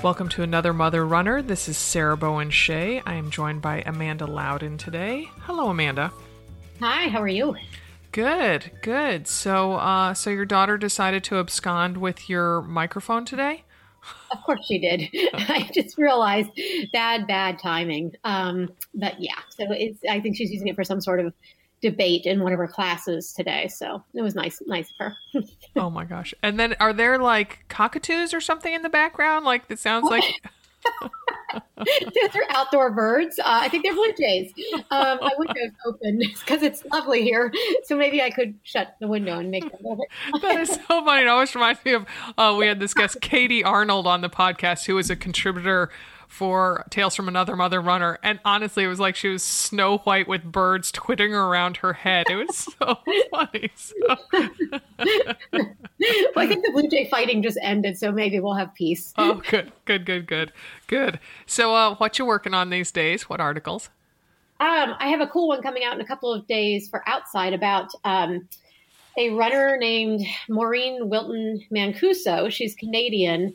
Welcome to Another Mother Runner. This is Sarah Bowen Shea. I am joined by Amanda Loudon today. Hello, Amanda. Hi, how are you? Good, good. So your daughter decided to abscond with your microphone today? Of course she did. I just realized bad timing. But yeah, so I think she's using it for some sort of debate in one of her classes today. So it was nice of her. Oh my gosh. And then are there like cockatoos or something in the background? Like that sounds like... Those are outdoor birds. I think they're blue jays. My window's open because it's lovely here, so maybe I could shut the window and make them a little bit. That is so funny. It always reminds me of we had this guest Katie Arnold on the podcast, who was a contributor for Tales from Another Mother Runner, and honestly, it was like she was Snow White with birds twittering around her head. It was so funny. Well, I think the blue jay fighting just ended, so maybe we'll have peace. Oh, good. So, what you working on these days? What articles? I have a cool one coming out in a couple of days for Outside about a runner named Maureen Wilton Mancuso. She's Canadian,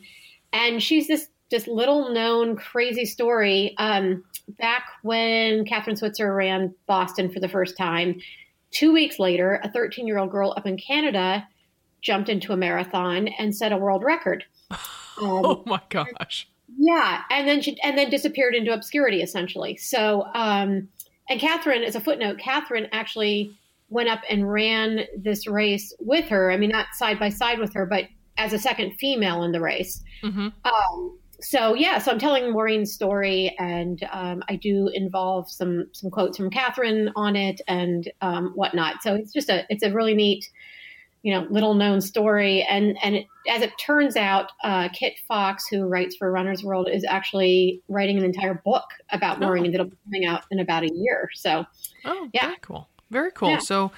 and she's this little-known crazy story. Back when Kathrine Switzer ran Boston for the first time, 2 weeks later, a 13-year-old girl up in Canada jumped into a marathon and set a world record. Oh my gosh! Yeah, and then she disappeared into obscurity, essentially. So, and Kathrine, as a footnote, Kathrine actually went up and ran this race with her. I mean, not side by side with her, but as a second female in the race. Mm-hmm. So I'm telling Maureen's story, and I do involve some quotes from Kathrine on it and whatnot. So it's just a really neat, little known story. And it, as it turns out, Kit Fox, who writes for Runner's World, is actually writing an entire book about Maureen that'll be coming out in about a year. So, yeah, very cool. Yeah. So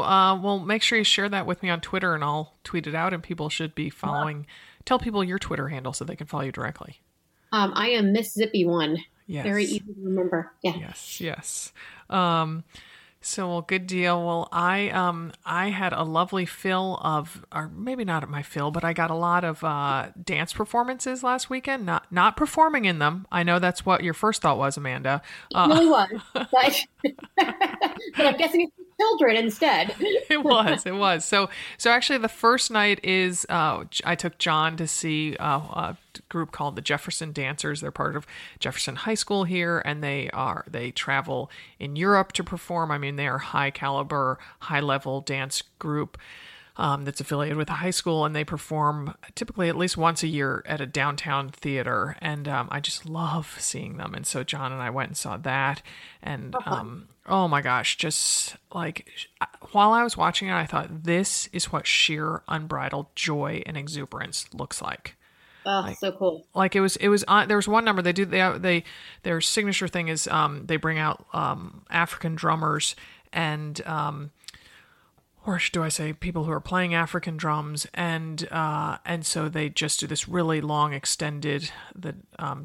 well, make sure you share that with me on Twitter, and I'll tweet it out. And people should be following. Tell people your Twitter handle so they can follow you directly. I am Miss Zippy One. Yes. Very easy to remember. Yeah. Yes. So good deal. Well, I had a lovely fill of, or maybe not at my fill, but I got a lot of dance performances last weekend. Not performing in them. I know that's what your first thought was, Amanda. It really was, but I'm guessing it's children instead. It was. So actually the first night is, I took John to see a group called the Jefferson Dancers. They're part of Jefferson High School here, and they travel in Europe to perform. I mean, they are high caliber, high level dance group that's affiliated with a high school, and they perform typically at least once a year at a downtown theater. And I just love seeing them. And so John and I went and saw that, and oh my gosh, just like while I was watching it, I thought, this is what sheer unbridled joy and exuberance looks like. Oh, like, so cool! Like it was. There was one number they do their signature thing is they bring out African drummers and or do I say people who are playing African drums, and so they just do this really long extended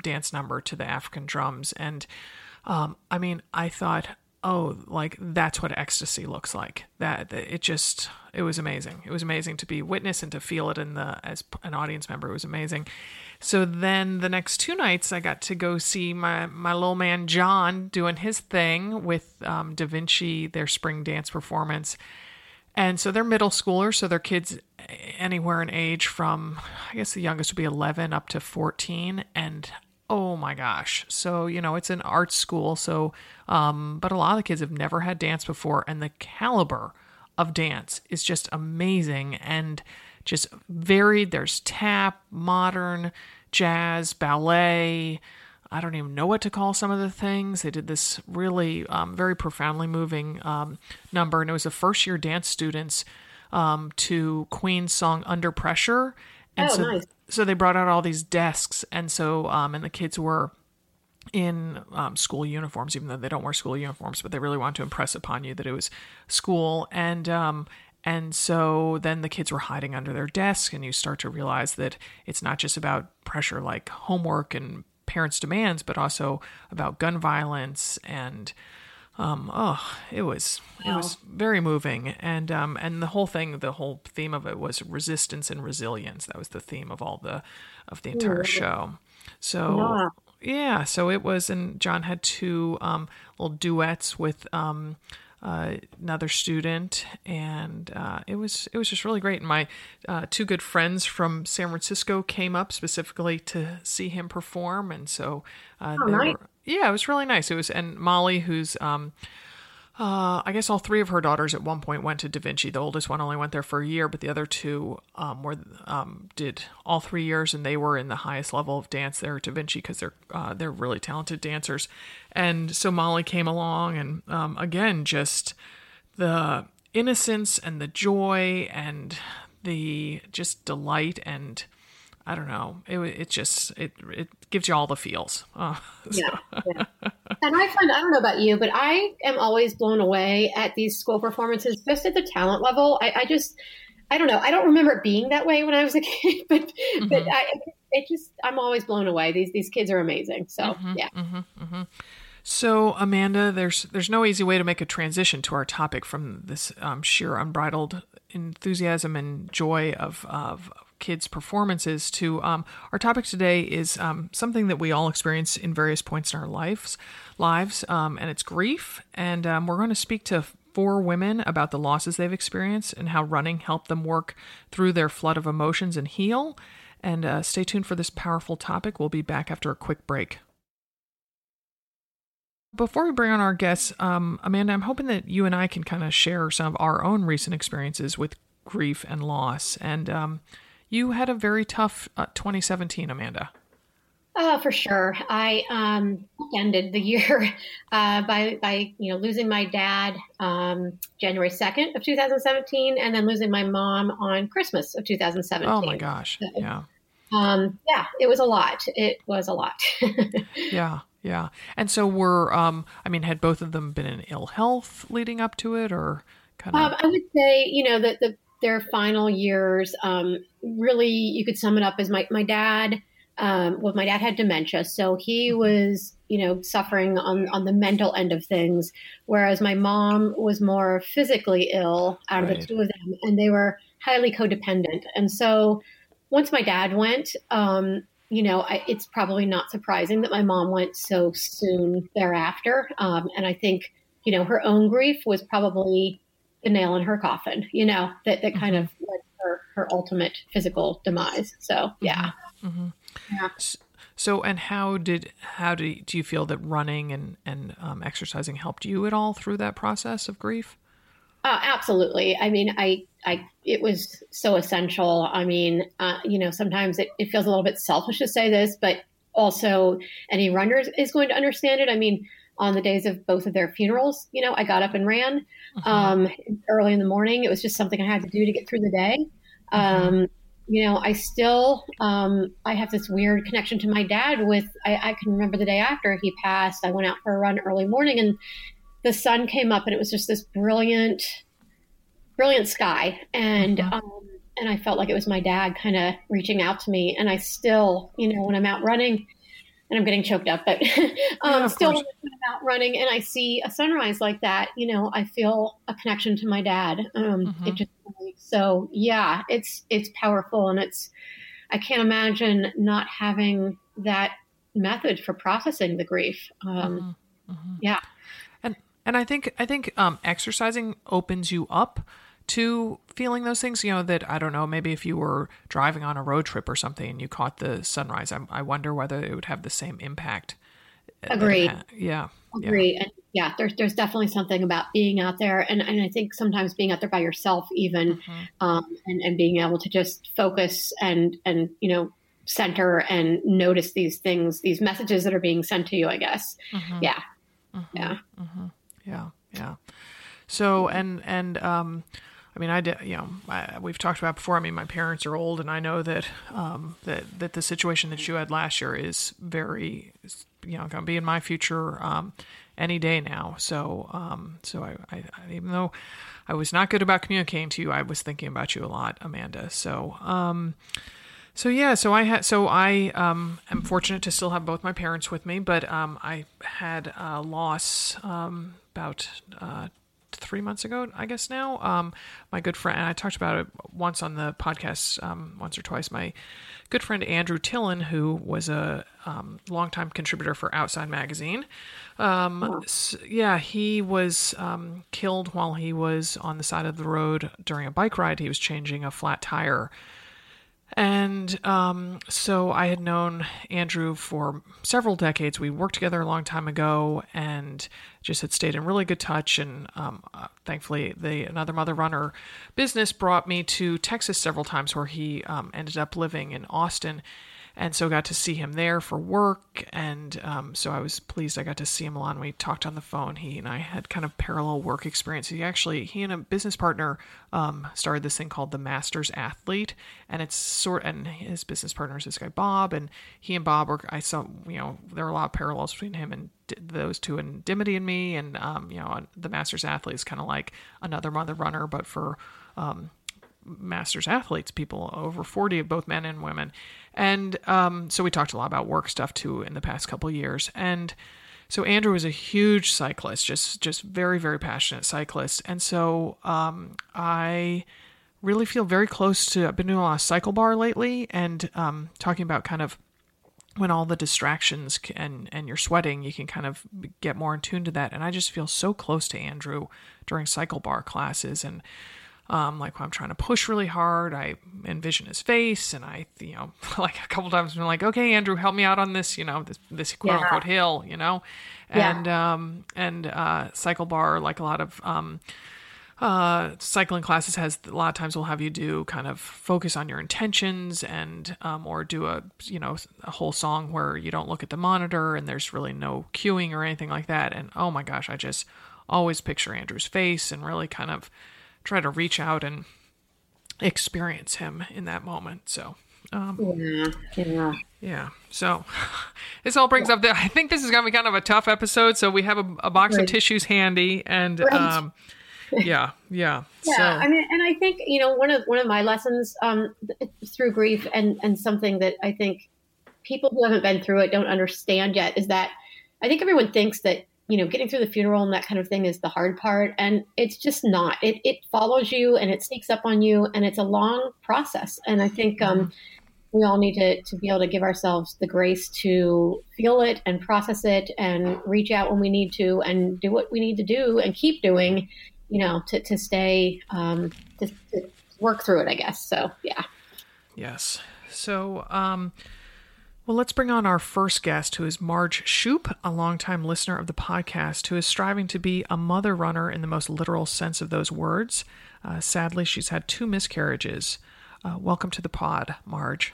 dance number to the African drums, and I mean, I thought, oh, like that's what ecstasy looks like. That it was amazing. It was amazing to be witness and to feel it as an audience member. It was amazing. So then the next two nights, I got to go see my little man John doing his thing with Da Vinci, their spring dance performance. And so they're middle schoolers, so they're kids anywhere in age from, I guess the youngest would be 11 up to 14, and oh my gosh. So, it's an art school. So, but a lot of the kids have never had dance before, and the caliber of dance is just amazing and just varied. There's tap, modern, jazz, ballet. I don't even know what to call some of the things. They did this really, very profoundly moving, number. And it was the first year dance students, to Queen's song Under Pressure. And nice. So they brought out all these desks, and so and the kids were in school uniforms, even though they don't wear school uniforms, but they really wanted to impress upon you that it was school. And so then the kids were hiding under their desks, and you start to realize that it's not just about pressure like homework and parents' demands, but also about gun violence and. It was very moving. And the whole theme of it was resistance and resilience. That was the theme of the entire show. So yeah, so it was, and John had two little duets with another student, and it was just really great. And my two good friends from San Francisco came up specifically to see him perform, and so yeah, it was really nice. It was, and Molly, who's I guess all three of her daughters at one point went to Da Vinci. The oldest one only went there for a year, but the other two did all 3 years, and they were in the highest level of dance there at Da Vinci because they're really talented dancers. And so Molly came along, and again, just the innocence and the joy and the just delight, and I don't know, it gives you all the feels. Yeah. And I find, I don't know about you, but I am always blown away at these school performances, just at the talent level. I don't know. I don't remember it being that way when I was a kid, I'm always blown away. These kids are amazing. So yeah. So Amanda, there's no easy way to make a transition to our topic from this sheer unbridled enthusiasm and joy of kids' performances to our topic today is something that we all experience in various points in our lives, and it's grief. And we're going to speak to 4 women about the losses they've experienced and how running helped them work through their flood of emotions and heal. And stay tuned for this powerful topic. We'll be back after a quick break. Before we bring on our guests, Amanda, I'm hoping that you and I can kind of share some of our own recent experiences with grief and loss. And you had a very tough 2017, Amanda. Oh, for sure. I ended the year by losing my dad January 2nd of 2017, and then losing my mom on Christmas of 2017. Oh my gosh! So, yeah. It was a lot. It was a lot. Yeah. And so had both of them been in ill health leading up to it, or kind of? I would say that their final years, really, you could sum it up as my dad. My dad had dementia, so he was, suffering on the mental end of things, whereas my mom was more physically ill out of the two of them, and they were highly codependent. And so, once my dad went, it's probably not surprising that my mom went so soon thereafter. And I think, her own grief was probably the nail in her coffin, that kind of led her ultimate physical demise. So, yeah. Mm-hmm. Yeah. So, and how do you feel that running and exercising helped you at all through that process of grief? Oh, absolutely. I mean, it was so essential. I mean, sometimes it feels a little bit selfish to say this, but also any runner is going to understand it. I mean, on the days of both of their funerals, I got up and ran early in the morning. It was just something I had to do to get through the day. I still, I have this weird connection to my dad I can remember the day after he passed. I went out for a run early morning and the sun came up and it was just this brilliant, brilliant sky. And, and I felt like it was my dad kind of reaching out to me. And I still, when I'm out running, and I'm getting choked up, but when I'm out running and I see a sunrise like that, I feel a connection to my dad. It's powerful, and I can't imagine not having that method for processing the grief. Yeah. And I think exercising opens you up to feeling those things, that, I don't know, maybe if you were driving on a road trip or something and you caught the sunrise, I wonder whether it would have the same impact. Agree. Yeah. Agree. Yeah. And yeah, there's definitely something about being out there. And I think sometimes being out there by yourself even, and being able to just focus and center and notice these things, these messages that are being sent to you, I guess. Yeah. Yeah. Yeah. So, we've talked about before, I mean, my parents are old, and I know that, that the situation that you had last year is very, going to be in my future, any day now. So, I even though I was not good about communicating to you, I was thinking about you a lot, Amanda. So, I am fortunate to still have both my parents with me, but I had a loss, about, 3 months ago, I guess now, my good friend, and I talked about it once on the podcast, once or twice, my good friend Andrew Tillen, who was a longtime contributor for Outside Magazine. He was killed while he was on the side of the road during a bike ride. He was changing a flat tire. And so I had known Andrew for several decades. We worked together a long time ago and just had stayed in really good touch. And thankfully, the Another Mother Runner business brought me to Texas several times, where he ended up living in Austin. And so got to see him there for work. And so I was pleased I got to see him a lot. And we talked on the phone. He and I had kind of parallel work experience. He and a business partner started this thing called the Masters Athlete. And and his business partner is this guy, Bob. And he and Bob there were a lot of parallels between him and those two and Dimity and me. And, the Masters Athlete is kind of like Another Mother Runner, but for, Masters athletes, people over 40, both men and women. And so we talked a lot about work stuff too in the past couple of years. And so Andrew was a huge cyclist, just very, very passionate cyclist. And so I really feel very close to, I've been doing a lot of Cycle Bar lately, and talking about kind of when all the distractions and you're sweating, you can kind of get more in tune to that. And I just feel so close to Andrew during Cycle Bar classes. And like when I'm trying to push really hard, I envision his face, and I, like a couple times been like, okay, Andrew, help me out on this, this quote unquote hill, and, Cycle Bar, like a lot of, cycling classes has a lot of times will have you do kind of focus on your intentions and, or do a whole song where you don't look at the monitor and there's really no cueing or anything like that. And oh my gosh, I just always picture Andrew's face and really kind of try to reach out and experience him in that moment. So, So this all brings up that I think this is going to be kind of a tough episode. So we have a box of tissues handy, and, I mean, and I think, one of my lessons, through grief and something that I think people who haven't been through it don't understand yet is that I think everyone thinks that, getting through the funeral and that kind of thing is the hard part. And it's just not, it follows you and it sneaks up on you, and it's a long process. And I think, we all need to be able to give ourselves the grace to feel it and process it and reach out when we need to and do what we need to do and keep doing, to stay, to work through it, I guess. So, yeah. Yes. So, well, let's bring on our first guest, who is Marge Shoup, a longtime listener of the podcast, who is striving to be a mother runner in the most literal sense of those words. Sadly, she's had 2 miscarriages. Welcome to the pod, Marge.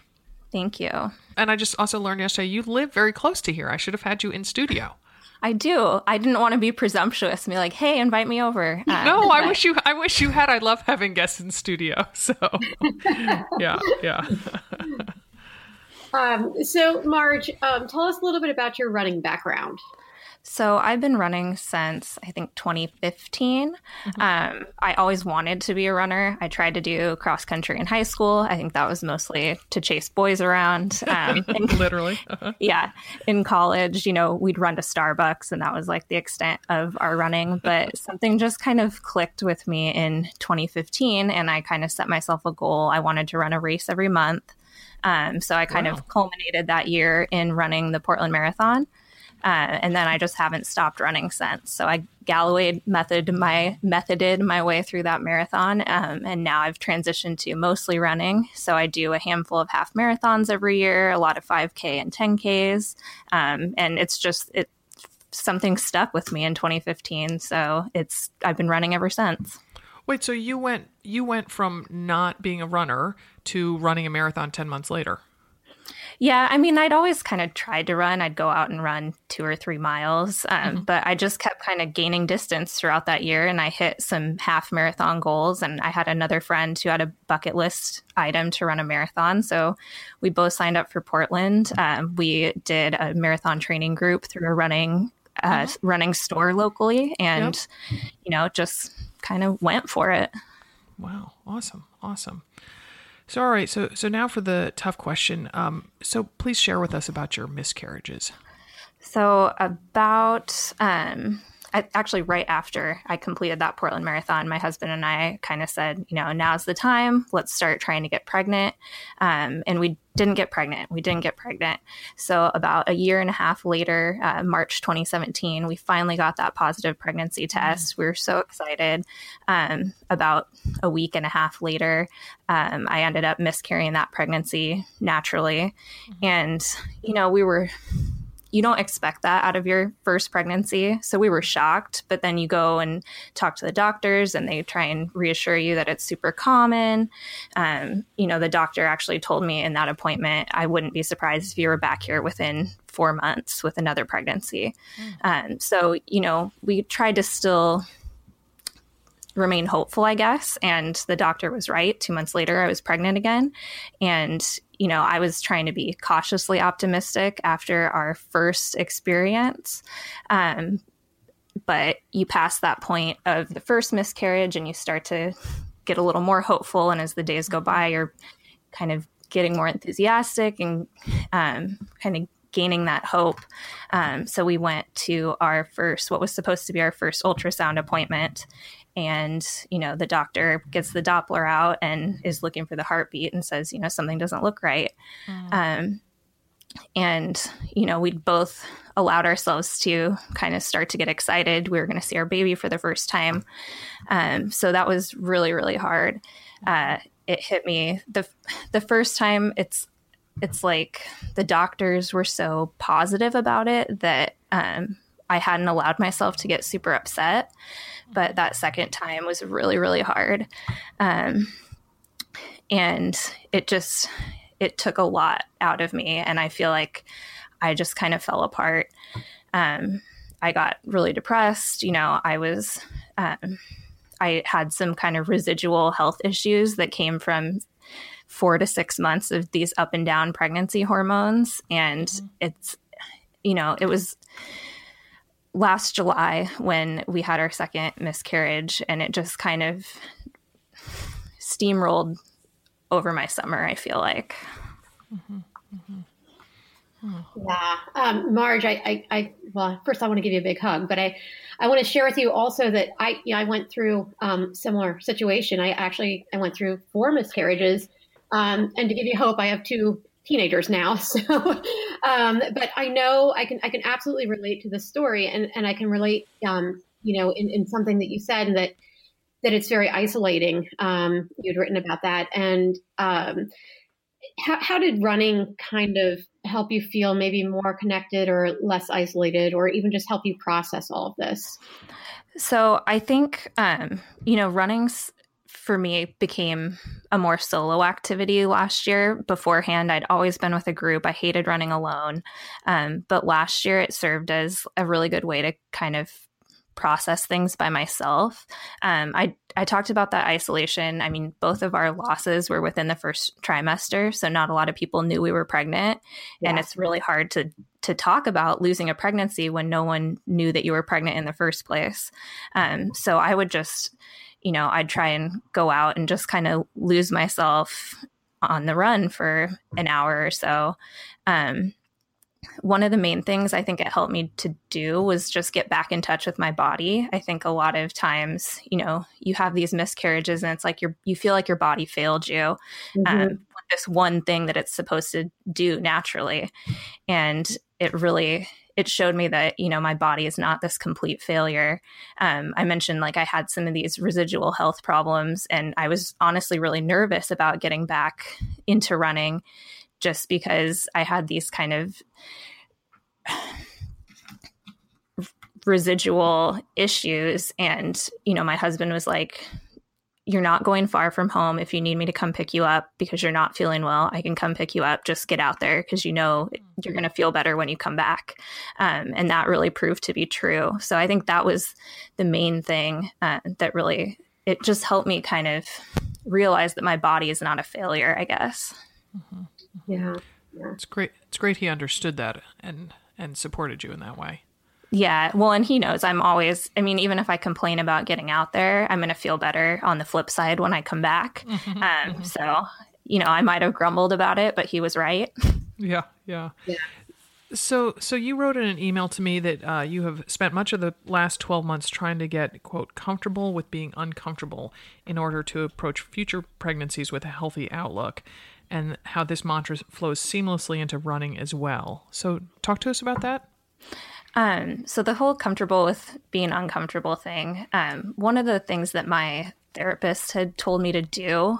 Thank you. And I just also learned yesterday, you live very close to here. I should have had you in studio. I do. I didn't want to be presumptuous and be like, "Hey, invite me over." No, I wish you. I wish you had. I love having guests in studio. So, yeah. So Marge, tell us a little bit about your running background. So I've been running since I think 2015. Mm-hmm. I always wanted to be a runner. I tried to do cross country in high school. I think that was mostly to chase boys around. Literally. Uh-huh. Yeah. In college, we'd run to Starbucks, and that was like the extent of our running. But something just kind of clicked with me in 2015, and I kind of set myself a goal. I wanted to run a race every month. So I kind of culminated that year in running the Portland Marathon. And then I just haven't stopped running since. So I Galloway methoded my way through that marathon. And now I've transitioned to mostly running. So I do a handful of half marathons every year, a lot of 5K and 10Ks. And it's something stuck with me in 2015. So I've been running ever since. Wait, so you went from not being a runner to running a marathon 10 months later? Yeah, I mean, I'd always kind of tried to run. I'd go out and run 2 or 3 miles, but I just kept kind of gaining distance throughout that year, and I hit some half marathon goals, and I had another friend who had a bucket list item to run a marathon, so we both signed up for Portland. We did a marathon training group through a running store locally, and, just kind of went for it. Wow. Awesome. So, all right. So now for the tough question. So please share with us about your miscarriages. So about actually right after I completed that Portland Marathon, my husband and I kind of said, you know, now's the time. Let's start trying to get pregnant. And we didn't get pregnant. So about a year and a half later, March 2017, we finally got that positive pregnancy test. We were so excited. About a week and a half later, I ended up miscarrying that pregnancy naturally. And, you know, you don't expect that out of your first pregnancy. So we were shocked, but then you go and talk to the doctors and they try and reassure you that it's super common. You know, the doctor actually told me in that appointment, I wouldn't be surprised if you were back here within 4 months with another pregnancy. So, you know, we tried to still remain hopeful, I guess. And the doctor was right. 2 months later, I was pregnant again. And, you know, I was trying to be cautiously optimistic after our first experience. But you pass that point of the first miscarriage and you start to get a little more hopeful. And as the days go by, you're kind of getting more enthusiastic and kind of gaining that hope. So we went to our first, what was supposed to be our first ultrasound appointment. And, you know, the doctor gets the Doppler out and is looking for the heartbeat and says, you know, something doesn't look right. And, you know, we both allowed ourselves to kind of start to get excited. We were going to see our baby for the first time. So that was really, really hard. It hit me the first time. It's like the doctors were so positive about it that I hadn't allowed myself to get super upset. But that second time was really, really hard. And it took a lot out of me. And I feel like I just kind of fell apart. I got really depressed. You know, I had some kind of residual health issues that came from 4 to 6 months of these up and down pregnancy hormones. And it's, you know, it was last July when we had our second miscarriage, and it just kind of steamrolled over my summer, I feel like. Yeah. Marge, well, first I want to give you a big hug, but I want to share with you also that I went through similar situation. I went through 4 miscarriages. And to give you hope, I have 2 teenagers now. So, but I know I can absolutely relate to this story, and I can relate, you know, in something that you said, and that it's very isolating. You'd written about that. And, how did running kind of help you feel maybe more connected or less isolated, or even just help you process all of this? So I think, you know, running's for me became a more solo activity last year. Beforehand, I'd always been with a group. I hated running alone. But last year it served as a really good way to kind of process things by myself. I talked about that isolation. I mean, both of our losses were within the first trimester, so not a lot of people knew we were pregnant. Yeah. And it's really hard to talk about losing a pregnancy when no one knew that you were pregnant in the first place. So I would just, you know, I'd try and go out and just kind of lose myself on the run for an hour or so. One of the main things I think it helped me to do was just get back in touch with my body. I think a lot of times, you know, you have these miscarriages and it's like you feel like your body failed you with this one thing that it's supposed to do naturally. And it showed me that, you know, my body is not this complete failure. I mentioned like I had some of these residual health problems, and I was honestly really nervous about getting back into running just because I had these kind of residual issues. And, you know, my husband was like, "You're not going far from home. If you need me to come pick you up because you're not feeling well, I can come pick you up. Just get out there because, you know, you're going to feel better when you come back." And that really proved to be true. So I think that was the main thing that really, it just helped me kind of realize that my body is not a failure, I guess. Yeah. It's great. It's great he understood that and supported you in that way. Yeah. Well, and he knows I'm always, I mean, even if I complain about getting out there, I'm going to feel better on the flip side when I come back. So, you know, I might have grumbled about it, but he was right. Yeah. So you wrote in an email to me that you have spent much of the last 12 months trying to get, quote, comfortable with being uncomfortable in order to approach future pregnancies with a healthy outlook, and how this mantra flows seamlessly into running as well. So talk to us about that. So the whole comfortable with being uncomfortable thing, one of the things that my therapist had told me to do,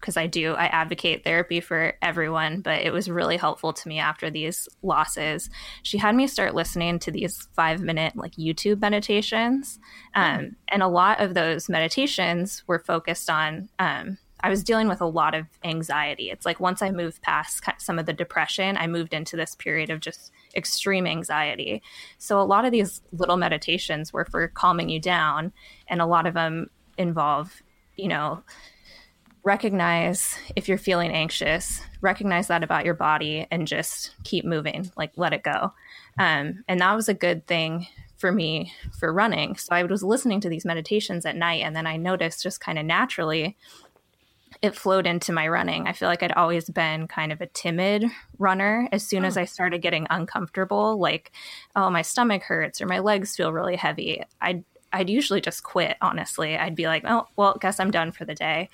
because I advocate therapy for everyone, but it was really helpful to me after these losses. She had me start listening to these 5-minute like YouTube meditations. And a lot of those meditations were focused on, I was dealing with a lot of anxiety. It's like once I moved past some of the depression, I moved into this period of just extreme anxiety. So a lot of these little meditations were for calming you down. And a lot of them involve, you know, recognize if you're feeling anxious, recognize that about your body, and just keep moving, like let it go. And that was a good thing for me for running. So I was listening to these meditations at night, and then I noticed just kind of naturally it flowed into my running. I feel like I'd always been kind of a timid runner. As soon as I started getting uncomfortable, like, oh, my stomach hurts or my legs feel really heavy, I'd usually just quit, honestly. I'd be like, oh, well, guess I'm done for the day.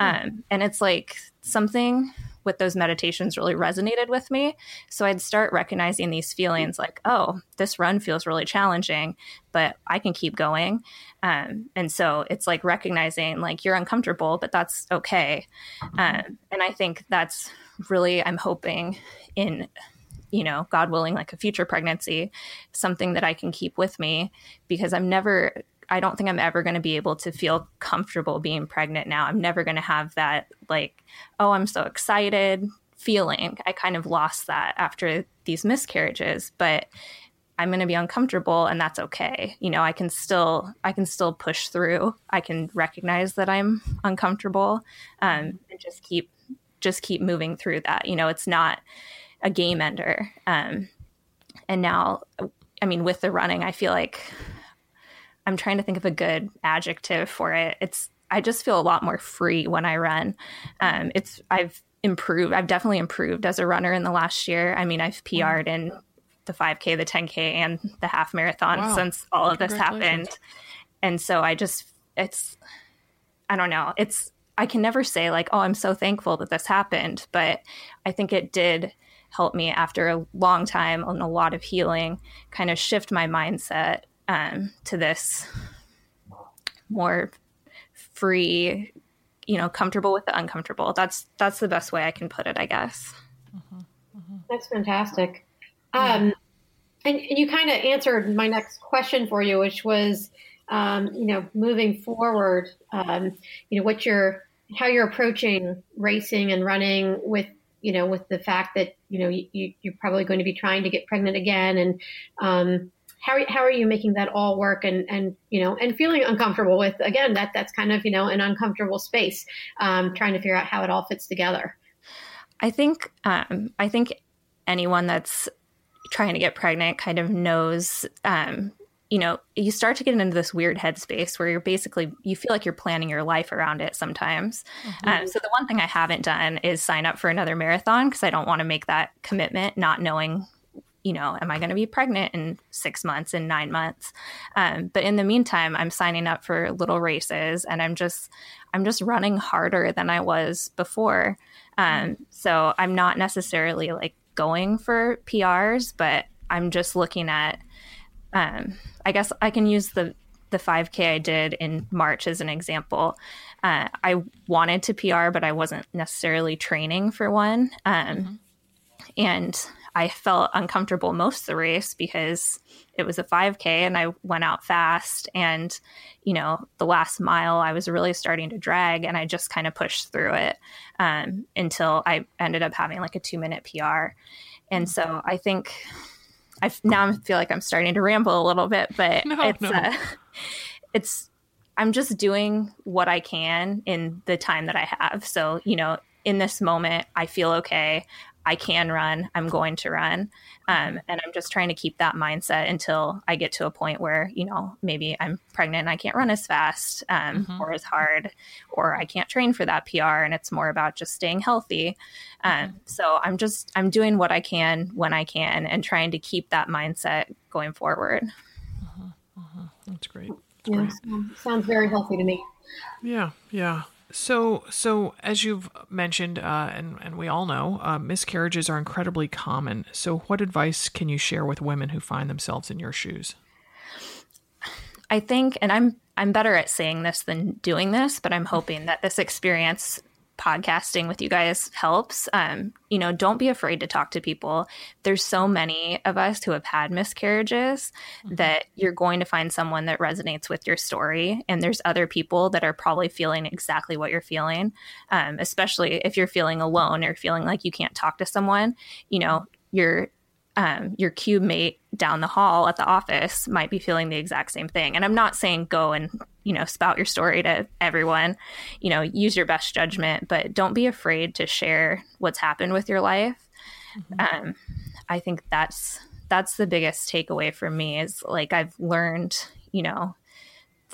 And it's like something with those meditations really resonated with me. So I'd start recognizing these feelings like, oh, this run feels really challenging, but I can keep going. And so it's like recognizing like you're uncomfortable, but that's okay. And I think that's really, I'm hoping in, you know, God willing, like a future pregnancy, something that I can keep with me, because I don't think I'm ever going to be able to feel comfortable being pregnant now. I'm never going to have that, like, oh, I'm so excited feeling. I kind of lost that after these miscarriages, but I'm going to be uncomfortable, and that's okay. You know, I can still push through. I can recognize that I'm uncomfortable, and just keep moving through that. You know, it's not a game ender. And now, I mean, with the running, I feel like I'm trying to think of a good adjective for it. I just feel a lot more free when I run. I've definitely improved as a runner in the last year. I mean, I've PR'd in the 5K, the 10K, and the half marathon since all of this happened. And so I don't know. I can never say like, oh, I'm so thankful that this happened, but I think it did helped me after a long time and a lot of healing kind of shift my mindset to this more free, you know, comfortable with the uncomfortable. That's the best way I can put it, I guess. Uh-huh. Uh-huh. That's fantastic. And you kind of answered my next question for you, which was, you know, moving forward, you know, how you're approaching racing and running with, you know, with the fact that, you know, you're probably going to be trying to get pregnant again. And how are you making that all work and, you know, and feeling uncomfortable with, again, that's kind of, you know, an uncomfortable space, trying to figure out how it all fits together. I think anyone that's trying to get pregnant kind of knows, you know, you start to get into this weird headspace where you feel like you're planning your life around it sometimes. Mm-hmm. So the one thing I haven't done is sign up for another marathon, because I don't want to make that commitment not knowing, you know, am I going to be pregnant in 6 months, in 9 months? But in the meantime, I'm signing up for little races, and I'm just running harder than I was before. So I'm not necessarily like going for PRs, but I'm just looking at, I guess I can use the 5K I did in March as an example. I wanted to PR, but I wasn't necessarily training for one. And I felt uncomfortable most of the race because it was a 5K and I went out fast. And, you know, the last mile I was really starting to drag, and I just kind of pushed through it until I ended up having like a 2-minute PR. And so I think... now I feel like I'm starting to ramble a little bit, but I'm just doing what I can in the time that I have. So, you know, in this moment, I feel okay. I can run, I'm going to run. And I'm just trying to keep that mindset until I get to a point where, you know, maybe I'm pregnant and I can't run as fast or as hard, or I can't train for that PR. And it's more about just staying healthy. So I'm doing what I can when I can and trying to keep that mindset going forward. That's great. That's great. Sounds very healthy to me. Yeah. Yeah. So as you've mentioned, and we all know, miscarriages are incredibly common. So what advice can you share with women who find themselves in your shoes? I think, and I'm better at saying this than doing this, but I'm hoping that this experience podcasting with you guys helps. You know, don't be afraid to talk to people. There's so many of us who have had miscarriages that you're going to find someone that resonates with your story. And there's other people that are probably feeling exactly what you're feeling, especially if you're feeling alone or feeling like you can't talk to someone. You know, your cube mate down the hall at the office might be feeling the exact same thing. And I'm not saying go and, you know, spout your story to everyone, you know, use your best judgment, but don't be afraid to share what's happened with your life. I think that's the biggest takeaway for me is, like, I've learned, you know,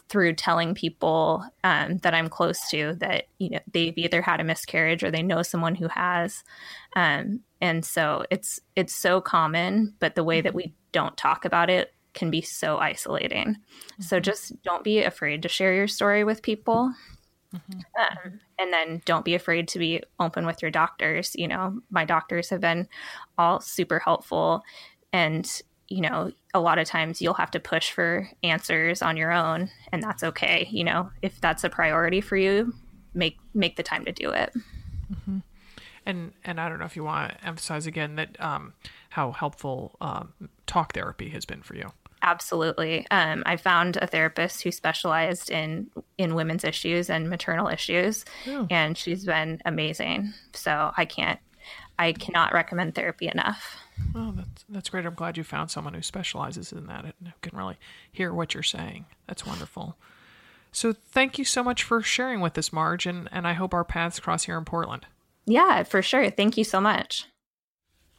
through telling people that I'm close to that, you know, they've either had a miscarriage or they know someone who has. And so it's so common, but the way that we don't talk about it can be so isolating. So just don't be afraid to share your story with people. And then don't be afraid to be open with your doctors. You know, my doctors have been all super helpful, and you know, a lot of times you'll have to push for answers on your own, and that's okay. You know, if that's a priority for you, make the time to do it. And I don't know if you want to emphasize again that how helpful talk therapy has been for you. Absolutely. I found a therapist who specialized in women's issues and maternal issues, and she's been amazing. So I cannot recommend therapy enough. Oh, that's great. I'm glad you found someone who specializes in that and who can really hear what you're saying. That's wonderful. So thank you so much for sharing with us, Marge, and I hope our paths cross here in Portland. Yeah, for sure. Thank you so much.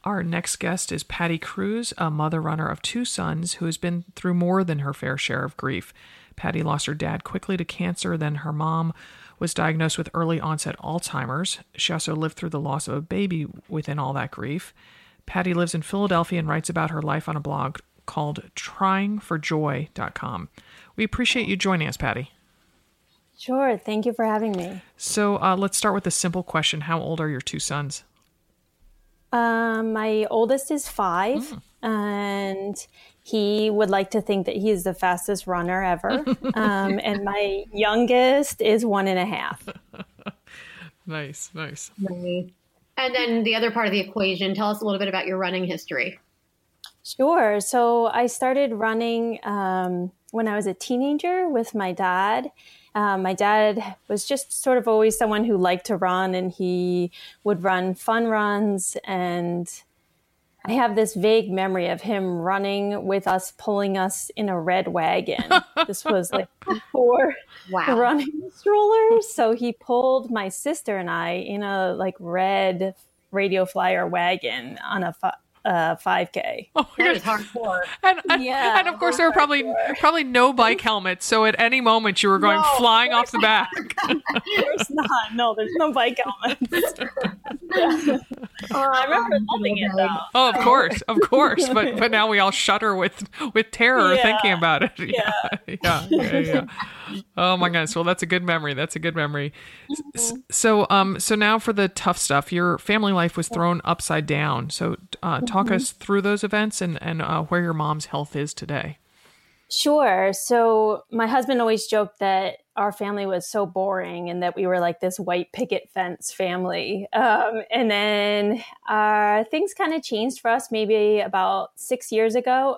Our next guest is Patty Cruz, a mother runner of two sons who has been through more than her fair share of grief. Patty lost her dad quickly to cancer, then her mom was diagnosed with early onset Alzheimer's. She also lived through the loss of a baby within all that grief. Patty lives in Philadelphia and writes about her life on a blog called tryingforjoy.com. We appreciate you joining us, Patty. Sure. Thank you for having me. So let's start with a simple question. How old are your two sons? My oldest is 5, and he would like to think that he is the fastest runner ever. And my youngest is 1.5. Nice. And then the other part of the equation, tell us a little bit about your running history. Sure. So I started running when I was a teenager with my dad. My dad was just sort of always someone who liked to run, and he would run fun runs. And I have this vague memory of him running with us, pulling us in a red wagon. This was like before running strollers. So he pulled my sister and I in a like red Radio Flyer wagon on a 5K. Oh my God. Hardcore. And of course there were probably no bike helmets, so at any moment you were going flying off the back. There's not. No, there's no bike helmets. I remember loving it though. Oh, of course. But now we all shudder with terror thinking about it. Yeah. Oh my goodness. Well, that's a good memory. So now for the tough stuff. Your family life was thrown upside down. So talk us through those events and where your mom's health is today. Sure. So my husband always joked that our family was so boring and that we were like this white picket fence family. And then things kind of changed for us maybe about 6 years ago.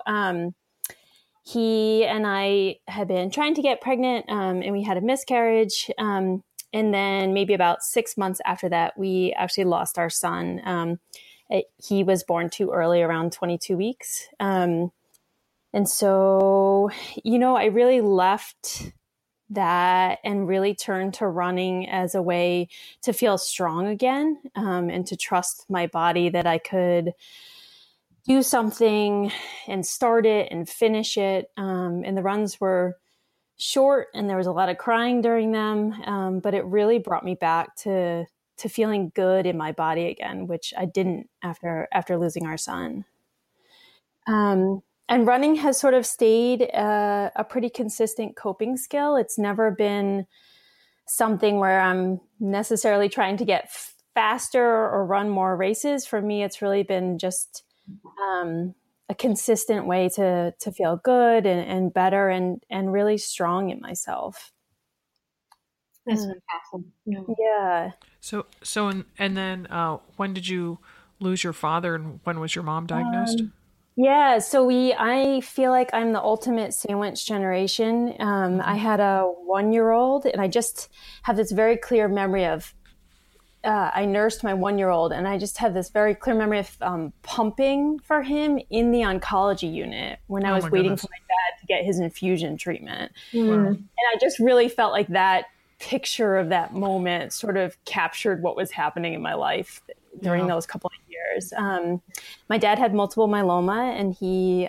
He and I had been trying to get pregnant, and we had a miscarriage. And then maybe about 6 months after that, we actually lost our son. He was born too early, around 22 weeks. And so, you know, I really left that and really turn to running as a way to feel strong again, and to trust my body that I could do something and start it and finish it. And the runs were short and there was a lot of crying during them. But it really brought me back to feeling good in my body again, which I didn't after losing our son. And running has sort of stayed a pretty consistent coping skill. It's never been something where I'm necessarily trying to get faster or run more races. For me, it's really been just a consistent way to feel good and better and really strong in myself. That's fantastic. Yeah. So and then when did you lose your father, and when was your mom diagnosed? Yeah, so I feel like I'm the ultimate sandwich generation. I had a 1-year-old, and I just have this very clear memory of, I nursed my 1-year-old, and I just have this very clear memory of pumping for him in the oncology unit when I was waiting for my dad to get his infusion treatment. Wow. And I just really felt like that picture of that moment sort of captured what was happening in my life during those couple of years. My dad had multiple myeloma, and he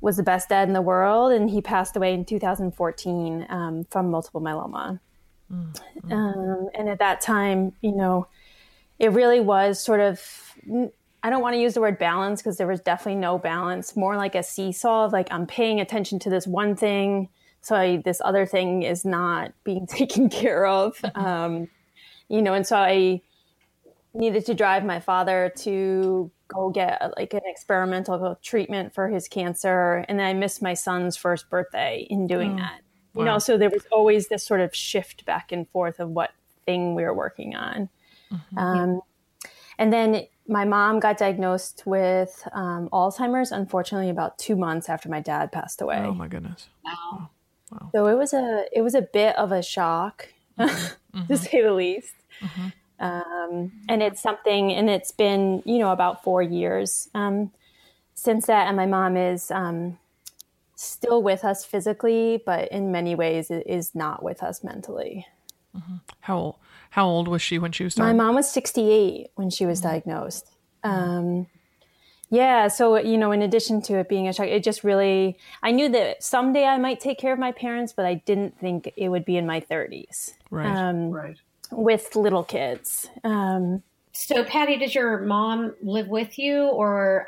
was the best dad in the world, and he passed away in 2014 from multiple myeloma. Mm-hmm. And at that time, it really was sort of, I don't want to use the word balance because there was definitely no balance, more like a seesaw of like, I'm paying attention to this one thing, so this other thing is not being taken care of. And so I needed to drive my father to go get like an experimental treatment for his cancer. And then I missed my son's first birthday in doing that. Wow. So there was always this sort of shift back and forth of what thing we were working on. Mm-hmm. And then my mom got diagnosed with Alzheimer's, unfortunately, about 2 months after my dad passed away. Oh, my goodness. Wow. Wow. So it was a bit of a shock, mm-hmm. to say the least. Mm-hmm. And it's something, and it's been, about 4 years since that. And my mom is still with us physically, but in many ways is not with us mentally. Mm-hmm. How old was she when she was diagnosed? My mom was 68 when she was diagnosed. So, in addition to it being a shock, it just really, I knew that someday I might take care of my parents, but I didn't think it would be in my 30s. Right. With little kids. So Patty, does your mom live with you, or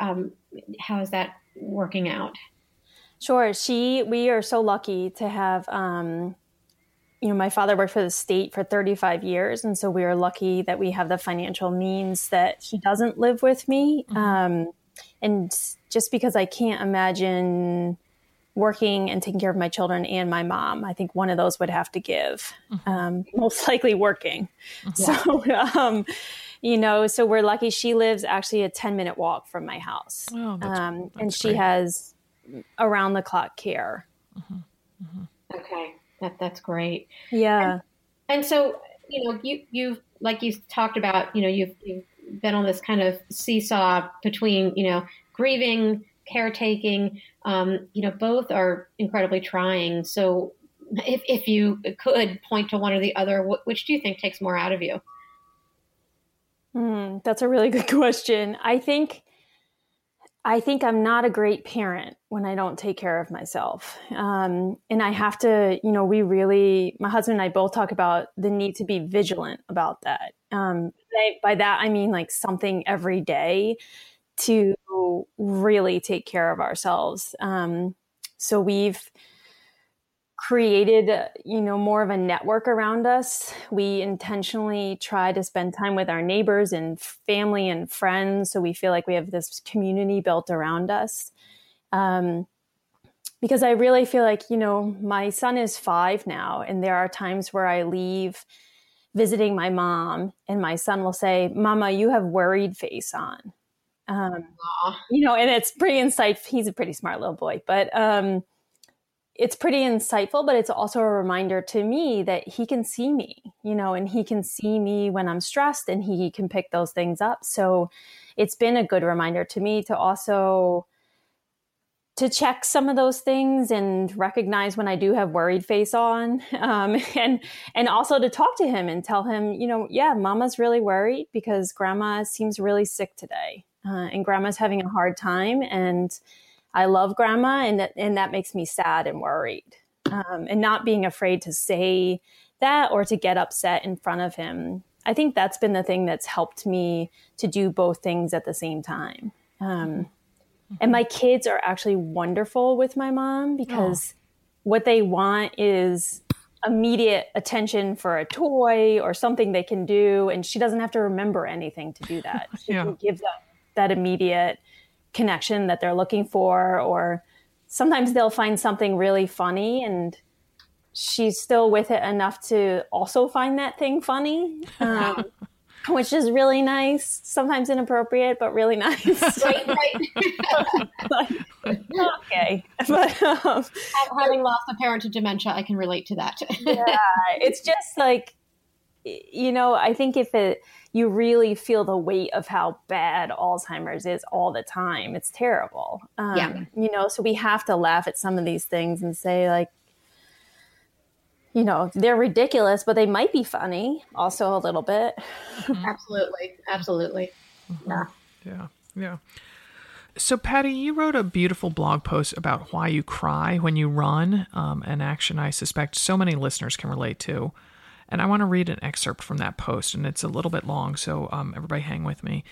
how is that working out? Sure. We are so lucky to have, my father worked for the state for 35 years. And so we are lucky that we have the financial means that he doesn't live with me. Mm-hmm. And just because I can't imagine working and taking care of my children and my mom, I think one of those would have to give, most likely working. Yeah. So, so we're lucky. She lives actually a 10-minute walk from my house. Oh, and she great. Has around the clock care. Mm-hmm. Mm-hmm. Okay. That's great. Yeah. And so, you've, like you talked about, you've been on this kind of seesaw between, grieving, caretaking, both are incredibly trying. So if you could point to one or the other, which do you think takes more out of you? That's a really good question. I think I'm not a great parent when I don't take care of myself. And I have to, my husband and I both talk about the need to be vigilant about that. By that, I mean like something every day to really take care of ourselves. So we've created, more of a network around us. We intentionally try to spend time with our neighbors and family and friends. So we feel like we have this community built around us. Because I really feel like, my son is 5 now, and there are times where I leave visiting my mom and my son will say, "Mama, you have worried face on." And it's pretty insightful. He's a pretty smart little boy, but it's pretty insightful, but it's also a reminder to me that he can see me, and he can see me when I'm stressed, and he can pick those things up. So it's been a good reminder to me to also to check some of those things and recognize when I do have worried face on, and also to talk to him and tell him, you know, yeah, mama's really worried because grandma seems really sick today, and grandma's having a hard time, and I love grandma, and that makes me sad and worried, and not being afraid to say that or to get upset in front of him. I think that's been the thing that's helped me to do both things at the same time. And my kids are actually wonderful with my mom because what they want is immediate attention for a toy or something they can do. And she doesn't have to remember anything to do that. She can give them that immediate connection that they're looking for. Or sometimes they'll find something really funny and she's still with it enough to also find that thing funny. Which is really nice, sometimes inappropriate, but really nice. Okay. But, having lost a parent to dementia, I can relate to that. Yeah, it's just like, you know, I think if you really feel the weight of how bad Alzheimer's is all the time, it's terrible. You know, so we have to laugh at some of these things and say, like, you know, they're ridiculous, but they might be funny also a little bit. Absolutely. Yeah. So, Patty, you wrote a beautiful blog post about why you cry when you run, an action I suspect so many listeners can relate to. And I want to read an excerpt from that post, and it's a little bit long, so everybody hang with me.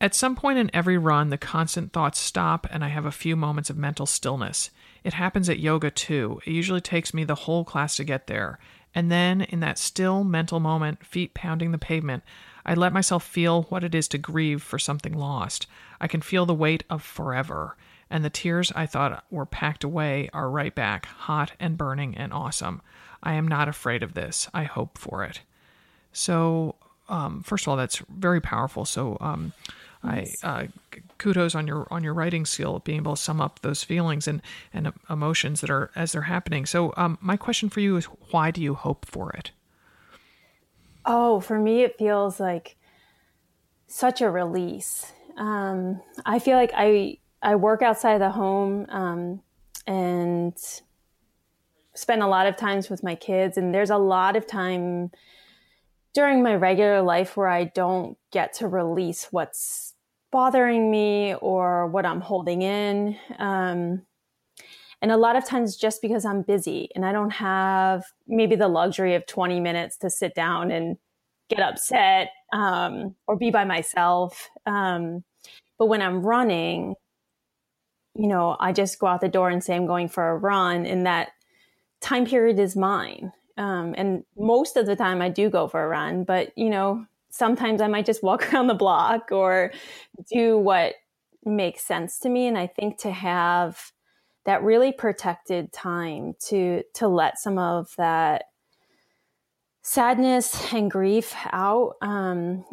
At some point in every run, the constant thoughts stop, and I have a few moments of mental stillness. It happens at yoga too. It usually takes me the whole class to get there. And then, in that still mental moment, feet pounding the pavement, I let myself feel what it is to grieve for something lost. I can feel the weight of forever. And the tears I thought were packed away are right back, hot and burning and awesome. I am not afraid of this. I hope for it. So, first of all, that's very powerful. So, kudos on your writing skill, being able to sum up those feelings and emotions that are as they're happening. So my question for you is, why do you hope for it? Oh, for me, it feels like such a release. I feel like I work outside of the home and spend a lot of times with my kids, and there's a lot of time during my regular life where I don't get to release what's bothering me or what I'm holding in. And a lot of times just because I'm busy and I don't have maybe the luxury of 20 minutes to sit down and get upset, or be by myself. But when I'm running, you know, I just go out the door and say, I'm going for a run, and that time period is mine. And most of the time I do go for a run, but you know, sometimes I might just walk around the block or do what makes sense to me. And I think to have that really protected time to let some of that sadness and grief out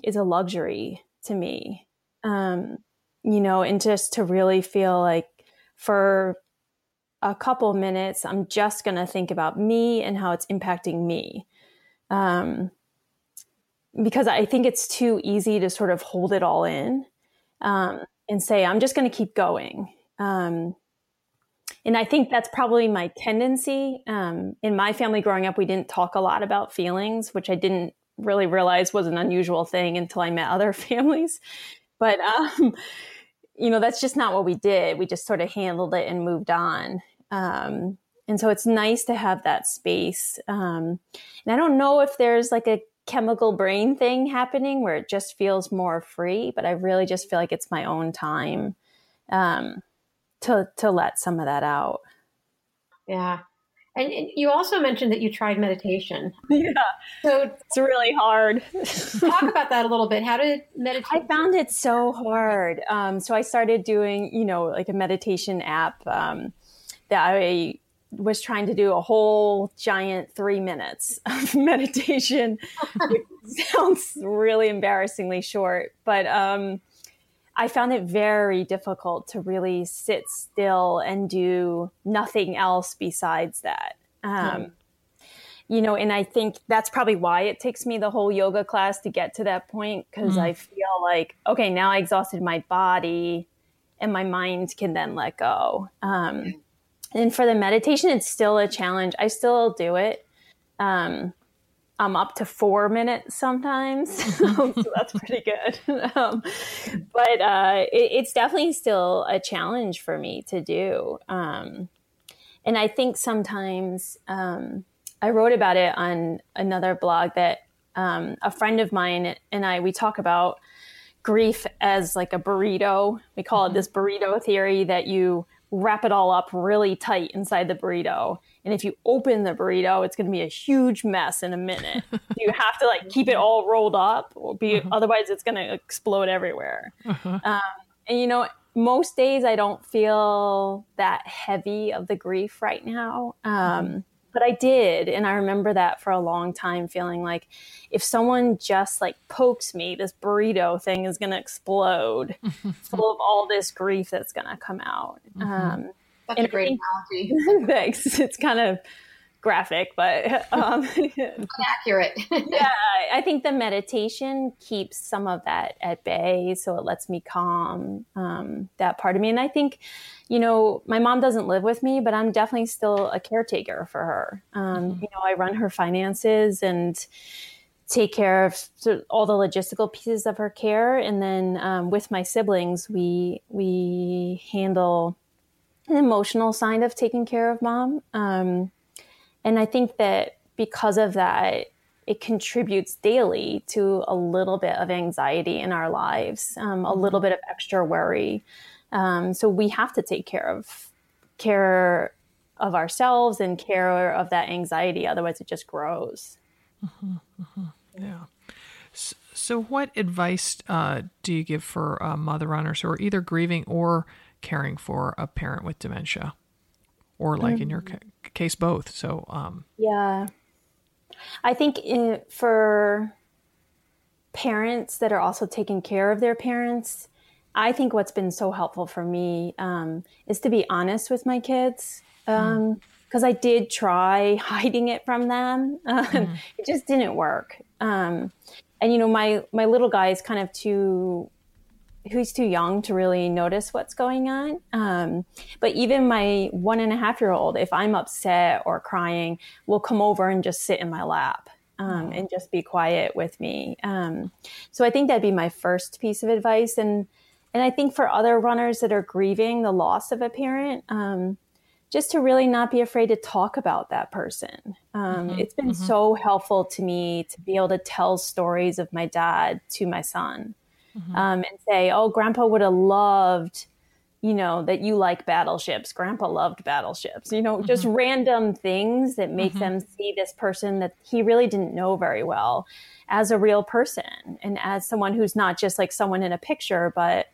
is a luxury to me. You know, and just to really feel like for a couple minutes, I'm just going to think about me and how it's impacting me. Because I think it's too easy to sort of hold it all in and say, I'm just going to keep going. And I think that's probably my tendency. In my family growing up, we didn't talk a lot about feelings, which I didn't really realize was an unusual thing until I met other families. But, you know, that's just not what we did. We just sort of handled it and moved on. And so it's nice to have that space. And I don't know if there's like a chemical brain thing happening where it just feels more free, but I really just feel like it's my own time to let some of that out. Yeah. And you also mentioned that you tried meditation. Yeah. So it's really hard. Talk about that a little bit. How did meditation? I found it so hard. So I started doing, you know, like a meditation app that I was trying to do a whole giant 3 minutes of meditation, which sounds really embarrassingly short, but I found it very difficult to really sit still and do nothing else besides that. You know, and I think that's probably why it takes me the whole yoga class to get to that point, because I feel like, okay, now I exhausted my body and my mind can then let go. And for the meditation, it's still a challenge. I still do it. I'm up to 4 minutes sometimes. So that's pretty good. But it's definitely still a challenge for me to do. And I think sometimes I wrote about it on another blog that a friend of mine and I, we talk about grief as like a burrito. We call it this burrito theory, that you wrap it all up really tight inside the burrito. And if you open the burrito, it's going to be a huge mess in a minute. You have to like keep it all rolled up, or otherwise it's going to explode everywhere. And you know, most days I don't feel that heavy of the grief right now. But I did. And I remember that for a long time, feeling like if someone just like pokes me, this burrito thing is going to explode full of all this grief that's going to come out. Such a great analogy. Thanks. It's kind of graphic, but accurate. Yeah. I think the meditation keeps some of that at bay. So it lets me calm that part of me. And I think, you know, my mom doesn't live with me, but I'm definitely still a caretaker for her. You know, I run her finances and take care of sort of all the logistical pieces of her care. And then with my siblings, we handle an emotional side of taking care of mom. And I think that because of that, it contributes daily to a little bit of anxiety in our lives, a little bit of extra worry. So we have to take care of ourselves and care of that anxiety. Otherwise, it just grows. Yeah. So what advice do you give for mother runners who are either grieving or caring for a parent with dementia, or like in your case, both? So, yeah, I think for parents that are also taking care of their parents, I think what's been so helpful for me, is to be honest with my kids. 'Cause I did try hiding it from them. It just didn't work. And you know, my little guy is kind of he's too young to really notice what's going on. But even my 1.5-year-old, if I'm upset or crying, will come over and just sit in my lap and just be quiet with me. So I think that'd be my first piece of advice. And I think for other runners that are grieving the loss of a parent, just to really not be afraid to talk about that person. It's been so helpful to me to be able to tell stories of my dad to my son. And say, oh, Grandpa would have loved, you know, that you like battleships. Grandpa loved battleships, you know, just random things that make them see this person that he really didn't know very well as a real person. And as someone who's not just like someone in a picture, but,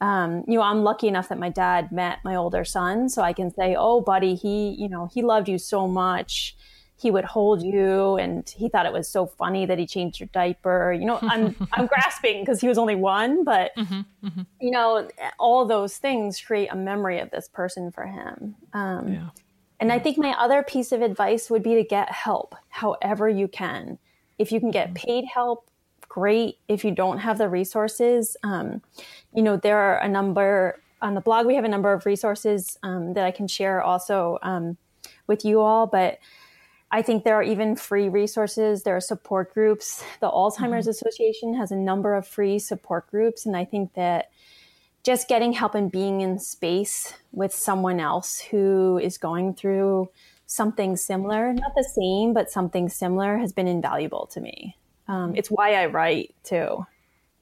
you know, I'm lucky enough that my dad met my older son. So I can say, oh, buddy, he loved you so much. He would hold you, and he thought it was so funny that he changed your diaper. You know, I'm grasping because he was only one, but you know, all those things create a memory of this person for him. And I think my other piece of advice would be to get help however you can. If you can get paid help, great. If you don't have the resources, you know, there are a number on the blog. We have a number of resources that I can share also with you all, but I think there are even free resources. There are support groups. The Alzheimer's Association has a number of free support groups. And I think that just getting help and being in space with someone else who is going through something similar, not the same, but something similar, has been invaluable to me. It's why I write too.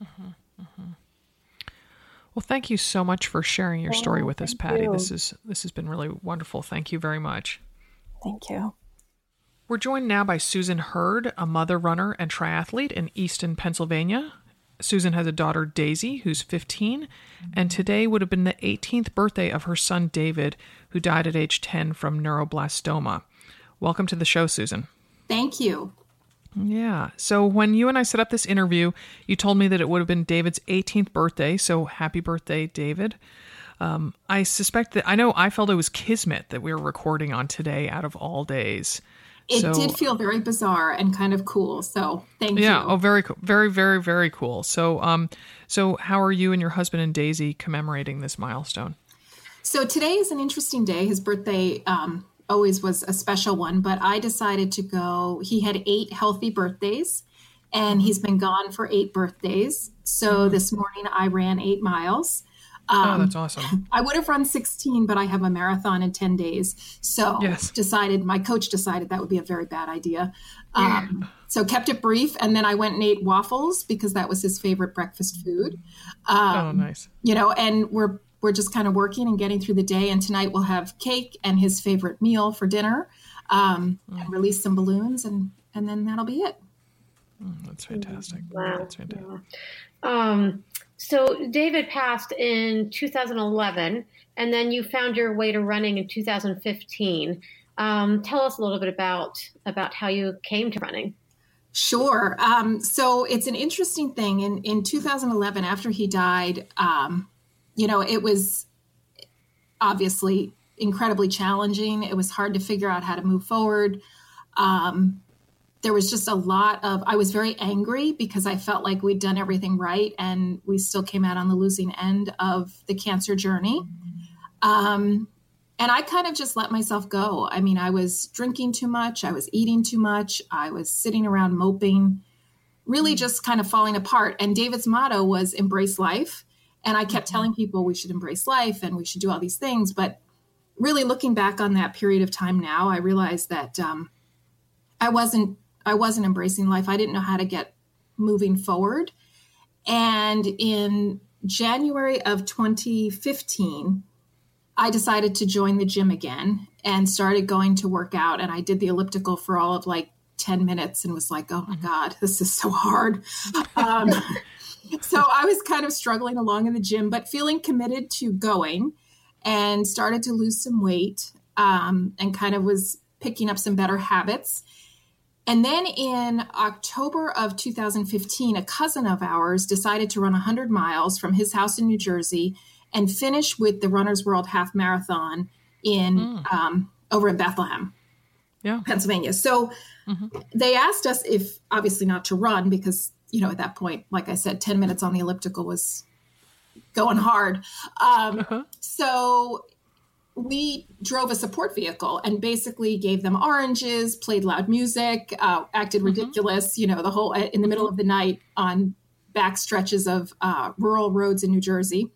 Well, thank you so much for sharing your story with us, Patty. This has been really wonderful. Thank you very much. Thank you. We're joined now by Susan Hurd, a mother runner and triathlete in Easton, Pennsylvania. Susan has a daughter, Daisy, who's 15, and today would have been the 18th birthday of her son, David, who died at age 10 from neuroblastoma. Welcome to the show, Susan. Thank you. Yeah. So when you and I set up this interview, you told me that it would have been David's 18th birthday. So happy birthday, David. I suspect that I felt it was kismet that we were recording on today out of all days. It did feel very bizarre and kind of cool. So thank you. Yeah. Oh, very cool. Very, very, very cool. So how are you and your husband and Daisy commemorating this milestone? So today is an interesting day. His birthday always was a special one, but I decided to go. He had 8 healthy birthdays and he's been gone for 8 birthdays. So this morning I ran 8 miles. Oh, that's awesome. I would have run 16, but I have a marathon in 10 days. So my coach decided that would be a very bad idea. So kept it brief. And then I went and ate waffles because that was his favorite breakfast food. Nice. You know, and we're just kind of working and getting through the day. And tonight we'll have cake and his favorite meal for dinner, and release some balloons. And then that'll be it. Oh, that's fantastic. Wow. That's fantastic. Yeah. So David passed in 2011, and then you found your way to running in 2015. Tell us a little bit about how you came to running. Sure. So it's an interesting thing. In 2011, after he died, it was obviously incredibly challenging. It was hard to figure out how to move forward. There was just I was very angry because I felt like we'd done everything right and we still came out on the losing end of the cancer journey. And I kind of just let myself go. I mean, I was drinking too much. I was eating too much. I was sitting around moping, really just kind of falling apart. And David's motto was embrace life. And I kept telling people we should embrace life and we should do all these things. But really looking back on that period of time now, I realized that I wasn't embracing life. I didn't know how to get moving forward. And in January of 2015, I decided to join the gym again and started going to work out. And I did the elliptical for all of 10 minutes and was like, oh my God, this is so hard. So I was kind of struggling along in the gym, but feeling committed to going and started to lose some weight, and kind of was picking up some better habits. And then in October of 2015, a cousin of ours decided to run 100 miles from his house in New Jersey and finish with the Runner's World Half Marathon over in Bethlehem, Pennsylvania. So they asked us if, obviously not to run because, at that point, like I said, 10 minutes on the elliptical was going hard. So we drove a support vehicle and basically gave them oranges, played loud music, acted ridiculous, the whole in the middle of the night on back stretches of rural roads in New Jersey.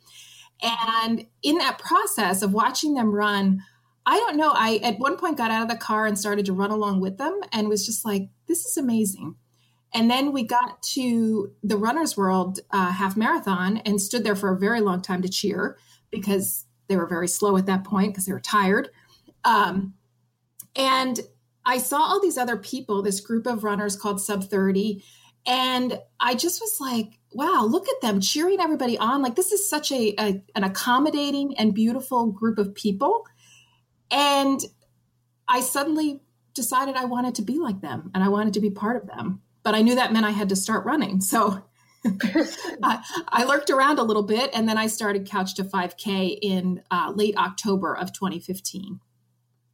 And in that process of watching them run, I don't know, I at one point got out of the car and started to run along with them and was just like, this is amazing. And then we got to the Runner's World half marathon and stood there for a very long time to cheer because they were very slow at that point because they were tired. And I saw all these other people, this group of runners called Sub 30. And I just was like, wow, look at them cheering everybody on. Like, this is such an accommodating and beautiful group of people. And I suddenly decided I wanted to be like them and I wanted to be part of them. But I knew that meant I had to start running. So I lurked around a little bit, and then I started Couch to 5K in late October of 2015.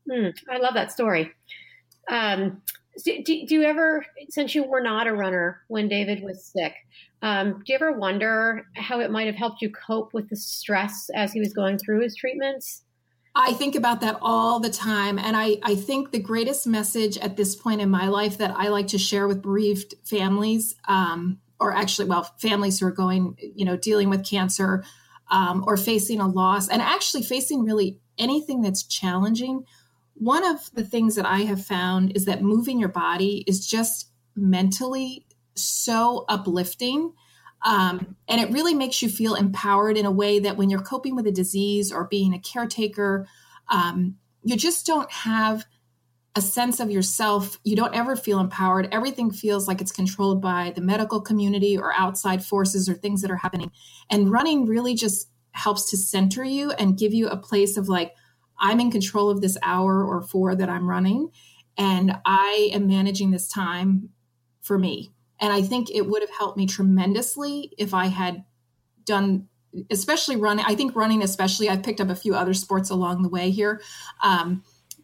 I love that story. Do you ever, since you were not a runner when David was sick, do you ever wonder how it might have helped you cope with the stress as he was going through his treatments? I think about that all the time. And I think the greatest message at this point in my life that I like to share with bereaved families, families who are going, dealing with cancer or facing a loss and actually facing really anything that's challenging. One of the things that I have found is that moving your body is just mentally so uplifting. And it really makes you feel empowered in a way that when you're coping with a disease or being a caretaker, you just don't have a sense of yourself. You don't ever feel empowered. Everything feels like it's controlled by the medical community or outside forces or things that are happening. And running really just helps to center you and give you a place of I'm in control of this hour or 4 that I'm running, and I am managing this time for me. And I think it would have helped me tremendously if I had done, especially running. I think running especially, I've picked up a few other sports along the way here,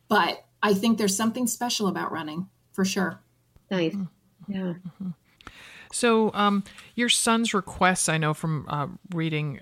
but I think there's something special about running, for sure. Nice. Yeah. Mm-hmm. So your son's requests, I know from reading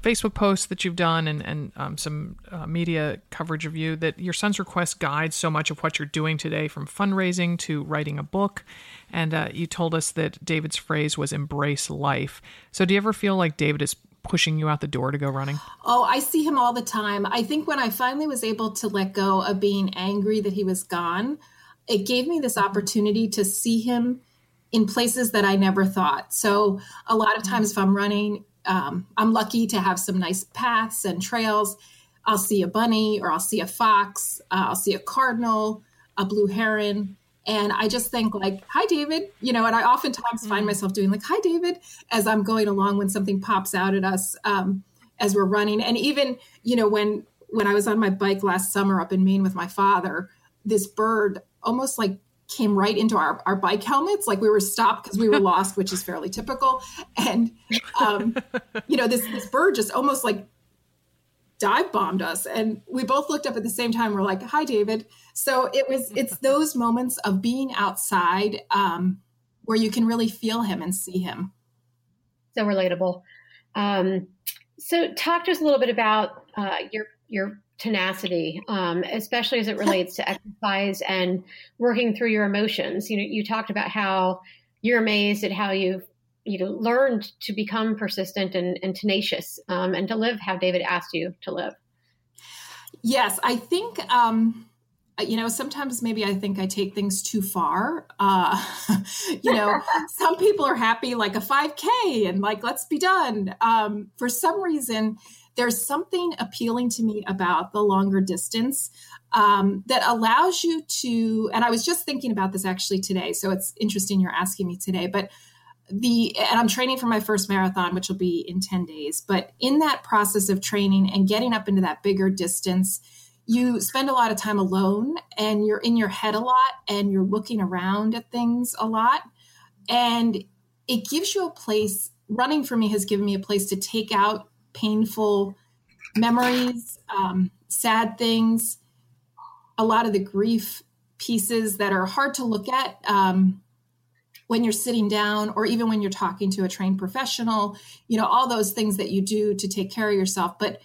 Facebook posts that you've done and some media coverage of you, that your son's requests guide so much of what you're doing today, from fundraising to writing a book. And you told us that David's phrase was embrace life. So do you ever feel like David is pushing you out the door to go running? Oh, I see him all the time. I think when I finally was able to let go of being angry that he was gone, it gave me this opportunity to see him in places that I never thought. So a lot of times if I'm running, I'm lucky to have some nice paths and trails. I'll see a bunny, or I'll see a fox. I'll see a cardinal, a blue heron. And I just think like, hi, David, you know, and I oftentimes find myself doing like, hi, David, as I'm going along when something pops out at us as we're running. And even, you know, when I was on my bike last summer up in Maine with my father, this bird almost like came right into our bike helmets. Like we were stopped because we were lost, which is fairly typical. And, you know, this bird just almost like dive bombed us. And we both looked up at the same time. We're like, hi, David. So it's those moments of being outside where you can really feel him and see him. So relatable. So talk to us a little bit about your tenacity, especially as it relates to exercise and working through your emotions. You know, you talked about how you're amazed at how you learned to become persistent and tenacious, and to live how David asked you to live. Yes, I think, you know, sometimes maybe I think I take things too far. You know, some people are happy like a 5K and like, let's be done. For some reason, there's something appealing to me about the longer distance that allows you to, and I was just thinking about this actually today, so it's interesting you're asking me today, but and I'm training for my first marathon, which will be in 10 days, but in that process of training and getting up into that bigger distance, you spend a lot of time alone and you're in your head a lot and you're looking around at things a lot. And it gives you a place, running for me has given me a place to take out painful memories, sad things, a lot of the grief pieces that are hard to look at when you're sitting down or even when you're talking to a trained professional, you know, all those things that you do to take care of yourself. But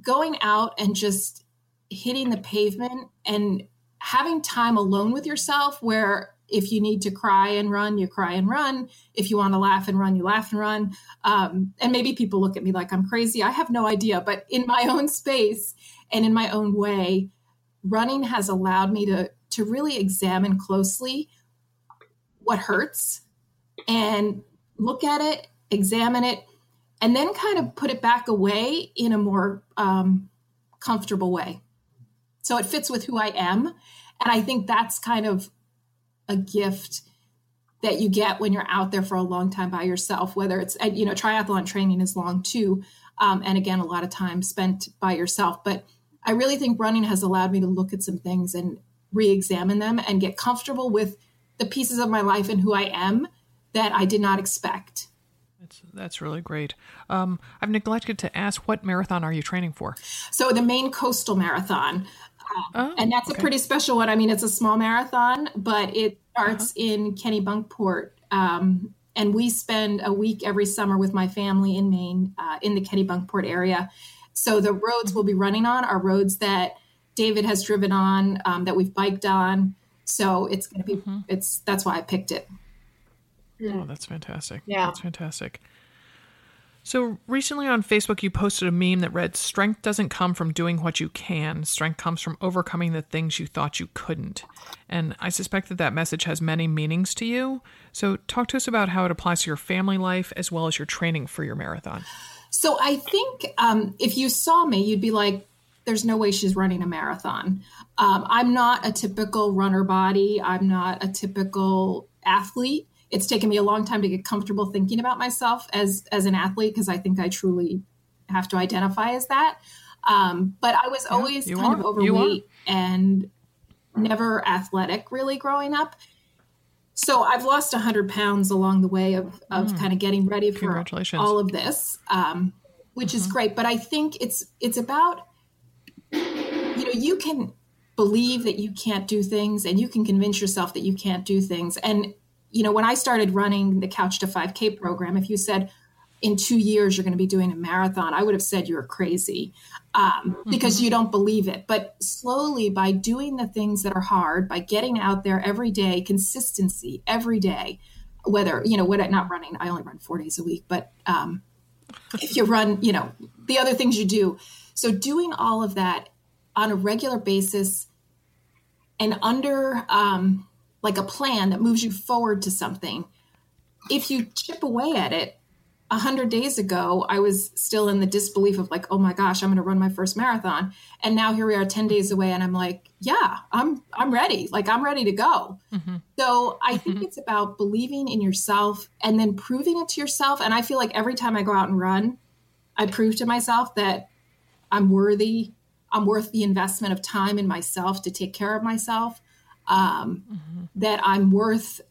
going out and just hitting the pavement and having time alone with yourself, where if you need to cry and run, you cry and run. If you want to laugh and run, you laugh and run. And maybe people look at me like I'm crazy. I have no idea. But in my own space and in my own way, running has allowed me to really examine closely what hurts and look at it, examine it, and then kind of put it back away in a more comfortable way. So it fits with who I am. And I think that's kind of a gift that you get when you're out there for a long time by yourself, whether it's, you know, triathlon training is long too. And again, a lot of time spent by yourself, but I really think running has allowed me to look at some things and re-examine them and get comfortable with the pieces of my life and who I am that I did not expect. That's really great. I've neglected to ask, what marathon are you training for? So the Maine Coastal Marathon. And that's a pretty special one. I mean, it's a small marathon, but it starts in Kennebunkport. And we spend a week every summer with my family in Maine, in the Kennebunkport area. So the roads we'll be running on are roads that David has driven on, that we've biked on. So it's going to be, that's why I picked it. Oh, that's fantastic. Yeah. That's fantastic. So recently on Facebook, you posted a meme that read, strength doesn't come from doing what you can. Strength comes from overcoming the things you thought you couldn't. And I suspect that message has many meanings to you. So talk to us about how it applies to your family life as well as your training for your marathon. So I think if you saw me, you'd be like, there's no way she's running a marathon. I'm not a typical runner body. I'm not a typical athlete. It's taken me a long time to get comfortable thinking about myself as an athlete, because I think I truly have to identify as that. But I was always kind of overweight and never athletic really growing up. So I've lost 100 pounds along the way of kind of getting ready for all of this, which is great. But I think it's about, you know, you can believe that you can't do things, and you can convince yourself that you can't do things. And, you know, when I started running the Couch to 5K program, if you said in 2 years you're going to be doing a marathon, I would have said you're crazy because you don't believe it. But slowly, by doing the things that are hard, by getting out there every day, consistency every day, whether, you know, what, not running, I only run 4 days a week, but if you run, you know, the other things you do. So doing all of that on a regular basis and under like a plan that moves you forward to something, if you chip away at it, 100 days ago, I was still in the disbelief of like, oh my gosh, I'm going to run my first marathon. And now here we are 10 days away. And I'm like, yeah, I'm ready. Like, I'm ready to go. Mm-hmm. So I think it's about believing in yourself and then proving it to yourself. And I feel like every time I go out and run, I prove to myself that I'm worthy. I'm worth the investment of time in myself to take care of myself. That I'm worth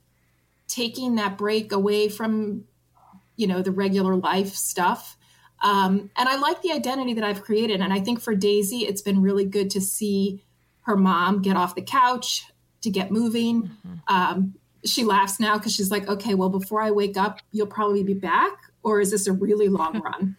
taking that break away from, you know, the regular life stuff. And I like the identity that I've created. And I think for Daisy, it's been really good to see her mom get off the couch, to get moving. She laughs now because she's like, okay, well, before I wake up, you'll probably be back. Or is this a really long run?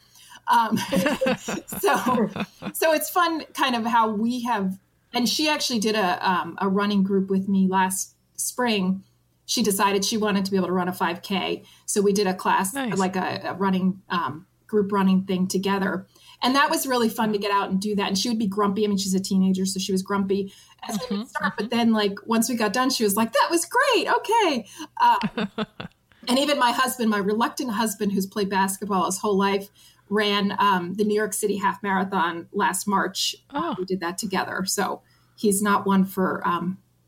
So it's fun kind of how we have, and she actually did a running group with me last spring. She decided she wanted to be able to run a 5K. So we did a class, like a running group running thing together. And that was really fun to get out and do that. And she would be grumpy. I mean, she's a teenager, so she was grumpy as we could start. But then, like, once we got done, she was like, that was great. Okay. And even my husband, my reluctant husband, who's played basketball his whole life, ran the New York City half marathon last March. We did that together. So he's not one for,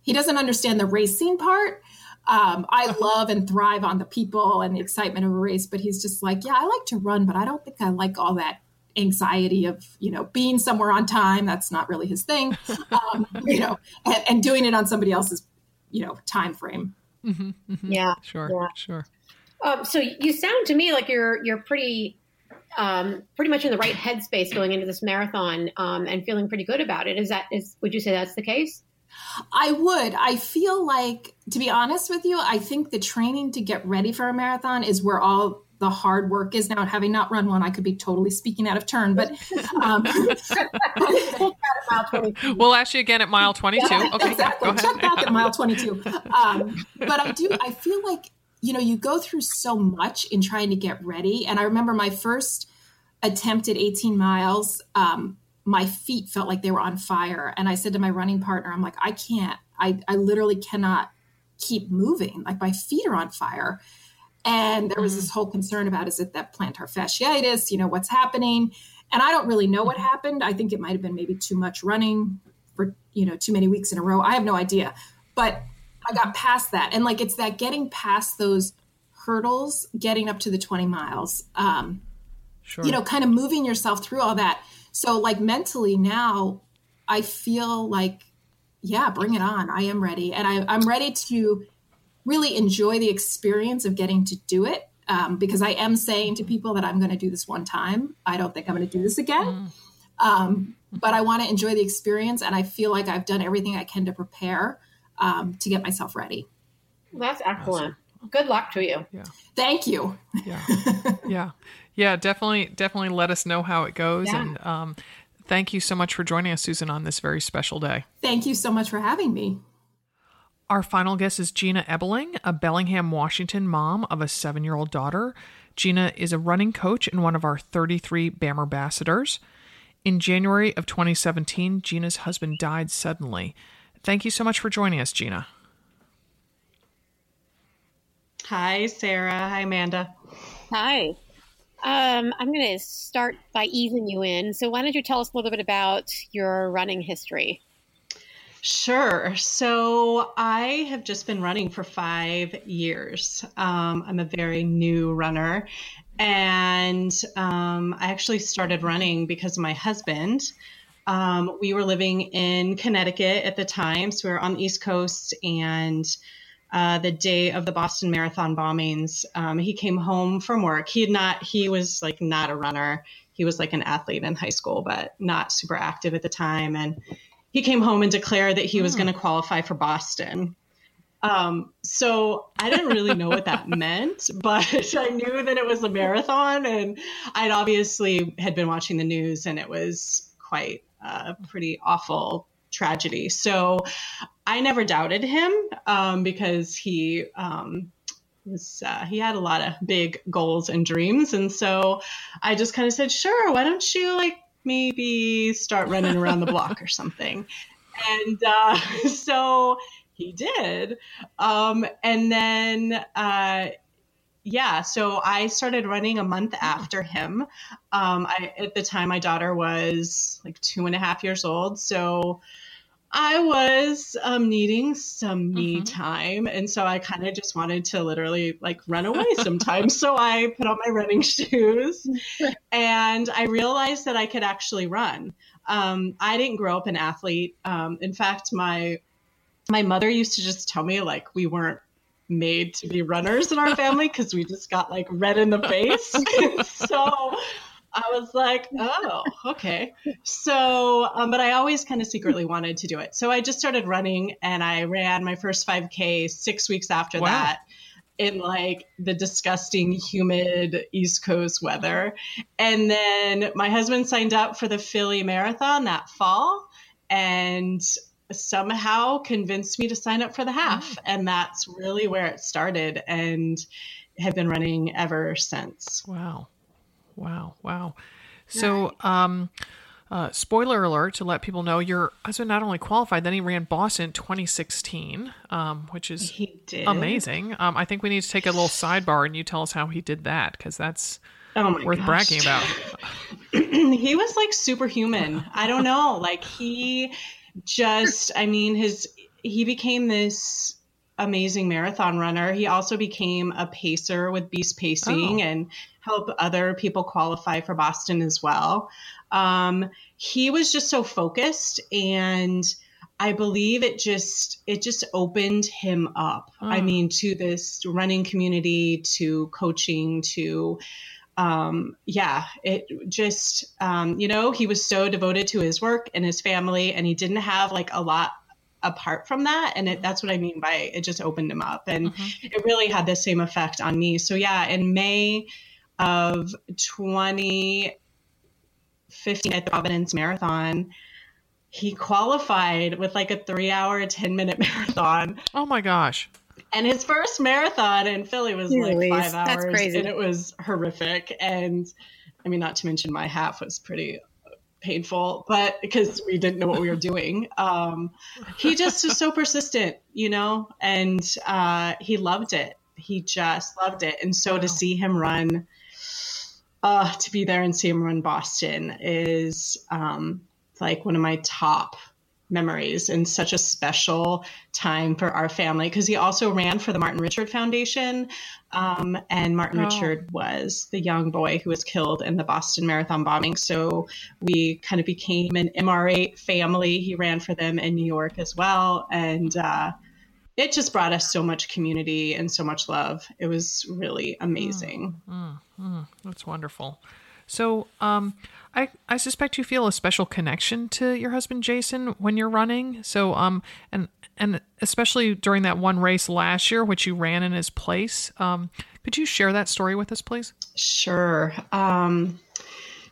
he doesn't understand the racing part. I love and thrive on the people and the excitement of a race, but he's just like, yeah, I like to run, but I don't think I like all that anxiety of, you know, being somewhere on time. That's not really his thing, you know, and doing it on somebody else's, you know, time frame. Yeah, sure. So you sound to me like you're pretty much in the right headspace going into this marathon, and feeling pretty good about it. Would you say that's the case? I would. I feel like, to be honest with you, I think the training to get ready for a marathon is where all the hard work is now. And having not run one, I could be totally speaking out of turn, but we'll ask you again at mile 22. Yeah, okay, exactly. Yeah, check back at mile 22. But I feel like, you know, you go through so much in trying to get ready. And I remember my first attempt at 18 miles, my feet felt like they were on fire. And I said to my running partner, I'm like, I literally cannot keep moving. Like, my feet are on fire. And there was this whole concern about, is it that plantar fasciitis, you know, what's happening? And I don't really know what happened. I think it might've been maybe too much running for, you know, too many weeks in a row. I have no idea, but I got past that. And like, it's that getting past those hurdles, getting up to the 20 miles, you know, kind of moving yourself through all that. So like mentally now I feel like, yeah, bring it on. I am ready. And I'm ready to really enjoy the experience of getting to do it. Because I am saying to people that I'm going to do this one time. I don't think I'm going to do this again. But I want to enjoy the experience. And I feel like I've done everything I can to prepare, to get myself ready. Well, that's excellent. Awesome. Good luck to you. Yeah. Thank you. Yeah. Yeah. Yeah, definitely let us know how it goes. Yeah. And thank you so much for joining us, Susan, on this very special day. Thank you so much for having me. Our final guest is Gina Ebeling, a Bellingham, Washington mom of a 7-year-old daughter. Gina is a running coach and one of our 33 BAM ambassadors. In January of 2017, Gina's husband died suddenly. Thank you so much for joining us, Gina. Hi, Sarah. Hi, Amanda. Hi. I'm going to start by easing you in. So why don't you tell us a little bit about your running history? Sure. So I have just been running for 5 years. I'm a very new runner. And I actually started running because of my husband. We were living in Connecticut at the time, so we were on the East Coast, and the day of the Boston Marathon bombings, he came home from work. He was like not a runner. He was like an athlete in high school, but not super active at the time. And he came home and declared that he was going to qualify for Boston. So I didn't really know what that meant, but I knew that it was a marathon, and I'd obviously had been watching the news, and it was quite a pretty awful tragedy. So I never doubted him, because he had a lot of big goals and dreams. And so I just kind of said, sure, why don't you maybe start running around the block or something. And, so he did. So I started running a month after him. At the time, my daughter was 2.5 years old. So I was needing some me time. And so I kind of just wanted to literally run away sometimes. So I put on my running shoes and I realized that I could actually run. I didn't grow up an athlete. In fact, my mother used to just tell me we weren't made to be runners in our family because we just got red in the face. So I was oh, okay. So, but I always kind of secretly wanted to do it. So I just started running and I ran my first 5K 6 weeks after that in the disgusting humid East Coast weather. And then my husband signed up for the Philly Marathon that fall and somehow convinced me to sign up for the half. And that's really where it started and have been running ever since. Wow. So, spoiler alert to let people know, your husband not only qualified, then he ran Boston 2016, which is amazing. I think we need to take a little sidebar and you tell us how he did that, because that's worth bragging about. He was superhuman. I don't know. He became this amazing marathon runner. He also became a pacer with Beast Pacing and help other people qualify for Boston as well. He was just so focused, and I believe it just opened him up. To this running community, to coaching, to, he was so devoted to his work and his family, and he didn't have a lot apart from that. And that's what I mean by it just opened him up, and it really had the same effect on me. So in May of 2015 at the Providence Marathon, he qualified with a 3-hour, 10-minute marathon. Oh my gosh. And his first marathon in Philly was 5 hours. That's crazy. And it was horrific. And not to mention my half was pretty painful, but because we didn't know what we were doing. He just was so persistent, and he loved it. He just loved it. And so to see him run, to be there and see him run Boston is one of my top memories, and such a special time for our family, because he also ran for the Martin Richard Foundation. And Martin Richard was the young boy who was killed in the Boston Marathon bombing. So we kind of became an MRA family. He ran for them in New York as well. And it just brought us so much community and so much love. It was really amazing. That's wonderful. So I suspect you feel a special connection to your husband, Jason, when you're running. So and especially during that one race last year, which you ran in his place. Could you share that story with us, please? Sure.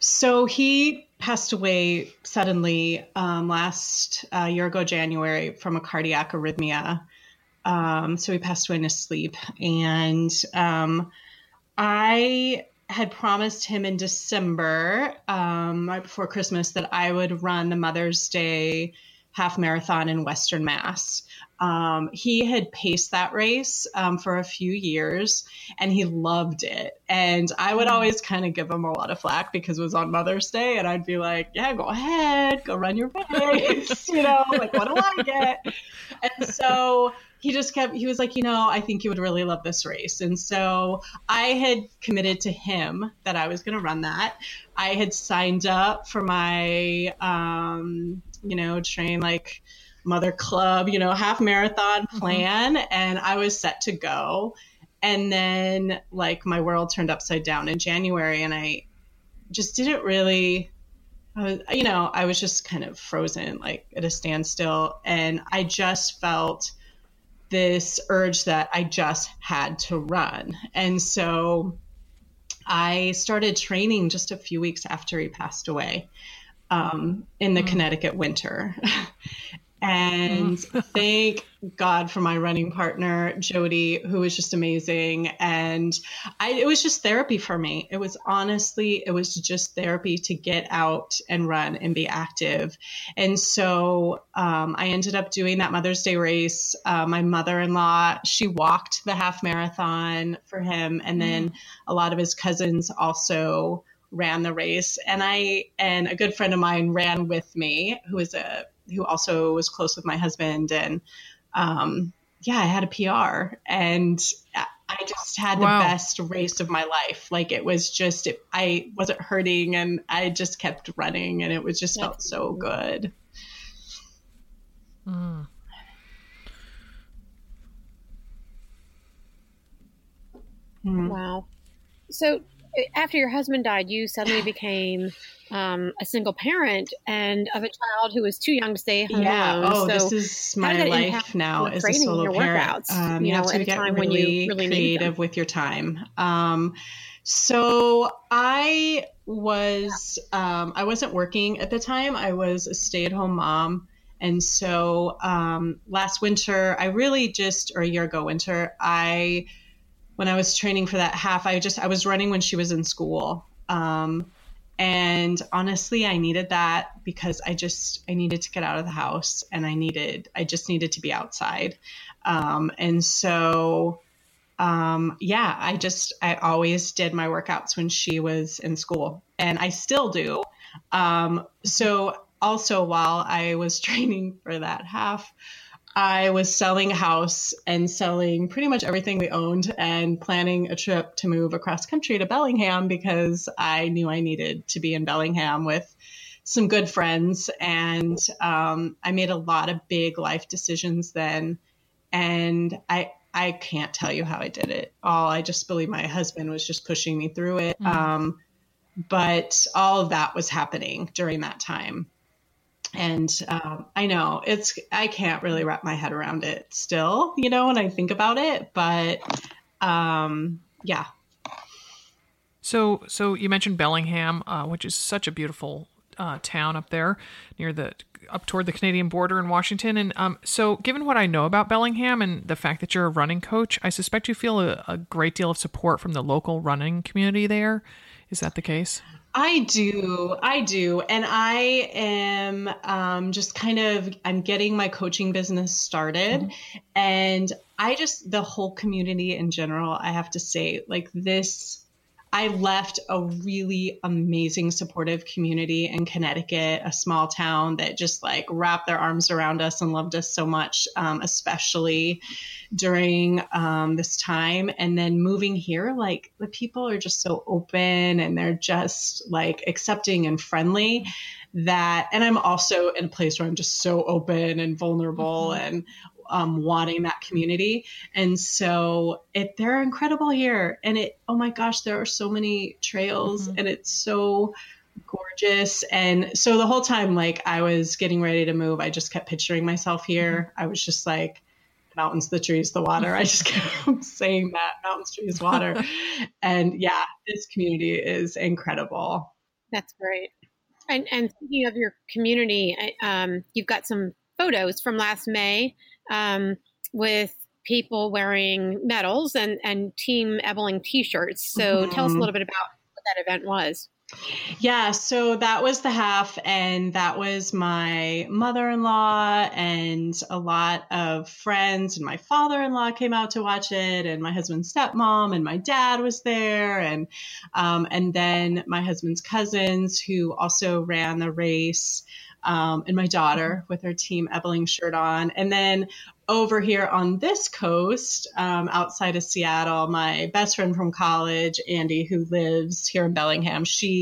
So he passed away suddenly last year ago, January, from a cardiac arrhythmia. So he passed away in his sleep, and I had promised him in December, right before Christmas, that I would run the Mother's Day half marathon in Western Mass. He had paced that race for a few years, and he loved it. And I would always kind of give him a lot of flack because it was on Mother's Day, and I'd be like, yeah, go ahead, go run your race, what do I get? And so he was like, I think you would really love this race. And so I had committed to him that I was going to run that. I had signed up for my, train mother club, half marathon plan. And I was set to go. And then my world turned upside down in January, and I just didn't really I was just kind of frozen, like at a standstill. And I just felt this urge that I just had to run. And so I started training just a few weeks after he passed away, in the Connecticut winter. And thank God for my running partner, Jody, who was just amazing. And it was just therapy for me. It was just therapy to get out and run and be active. And so I ended up doing that Mother's Day race. My mother-in-law, she walked the half marathon for him. And then a lot of his cousins also ran the race. And a good friend of mine ran with me, who also was close with my husband. And, I had a PR, and I just had the best race of my life. Like it was just, I wasn't hurting, and I just kept running, and it was just felt so good. Mm. Mm. Wow. So after your husband died, you suddenly became a single parent and of a child who was too young to stay home. Yeah. Alone. Oh, so this is my life now as a solo parent. You have to get really creative with your time. So I wasn't working at the time. I was a stay-at-home mom. And so a year ago winter, when I was training for that half, I was running when she was in school. And honestly, I needed that because I needed to get out of the house, and I just needed to be outside. I always did my workouts when she was in school, and I still do. So also while I was training for that half, I was selling a house and selling pretty much everything we owned and planning a trip to move across country to Bellingham, because I knew I needed to be in Bellingham with some good friends. And I made a lot of big life decisions then. And I can't tell you how I did it all. I just believe my husband was just pushing me through it. Mm-hmm. But all of that was happening during that time. And I know I can't really wrap my head around it still, when I think about it, but yeah. So you mentioned Bellingham, which is such a beautiful town up there up toward the Canadian border in Washington. And so given what I know about Bellingham and the fact that you're a running coach, I suspect you feel a great deal of support from the local running community there. Is that the case? I do. And I am I'm getting my coaching business started. Mm-hmm. And the whole community in general, I have to say, I left a really amazing supportive community in Connecticut, a small town that just wrapped their arms around us and loved us so much, especially during this time. And then moving here, the people are just so open, and they're just accepting and friendly that, and I'm also in a place where I'm just so open and vulnerable and wanting that community. And so they're incredible here, and oh my gosh, there are so many trails and it's so gorgeous. And so the whole time, I was getting ready to move, I just kept picturing myself here. I was just mountains, the trees, the water. I just kept saying that, mountains, trees, water. And yeah, this community is incredible. That's great. And speaking of your community, you've got some photos from last May, with people wearing medals and Team Ebeling t-shirts. So tell us a little bit about what that event was. Yeah, so that was the half, and that was my mother-in-law and a lot of friends, and my father-in-law came out to watch it, and my husband's stepmom and my dad was there, and then my husband's cousins who also ran the race, and my daughter with her Team Ebeling shirt on. And then over here on this coast, outside of Seattle, my best friend from college, Andy, who lives here in Bellingham, she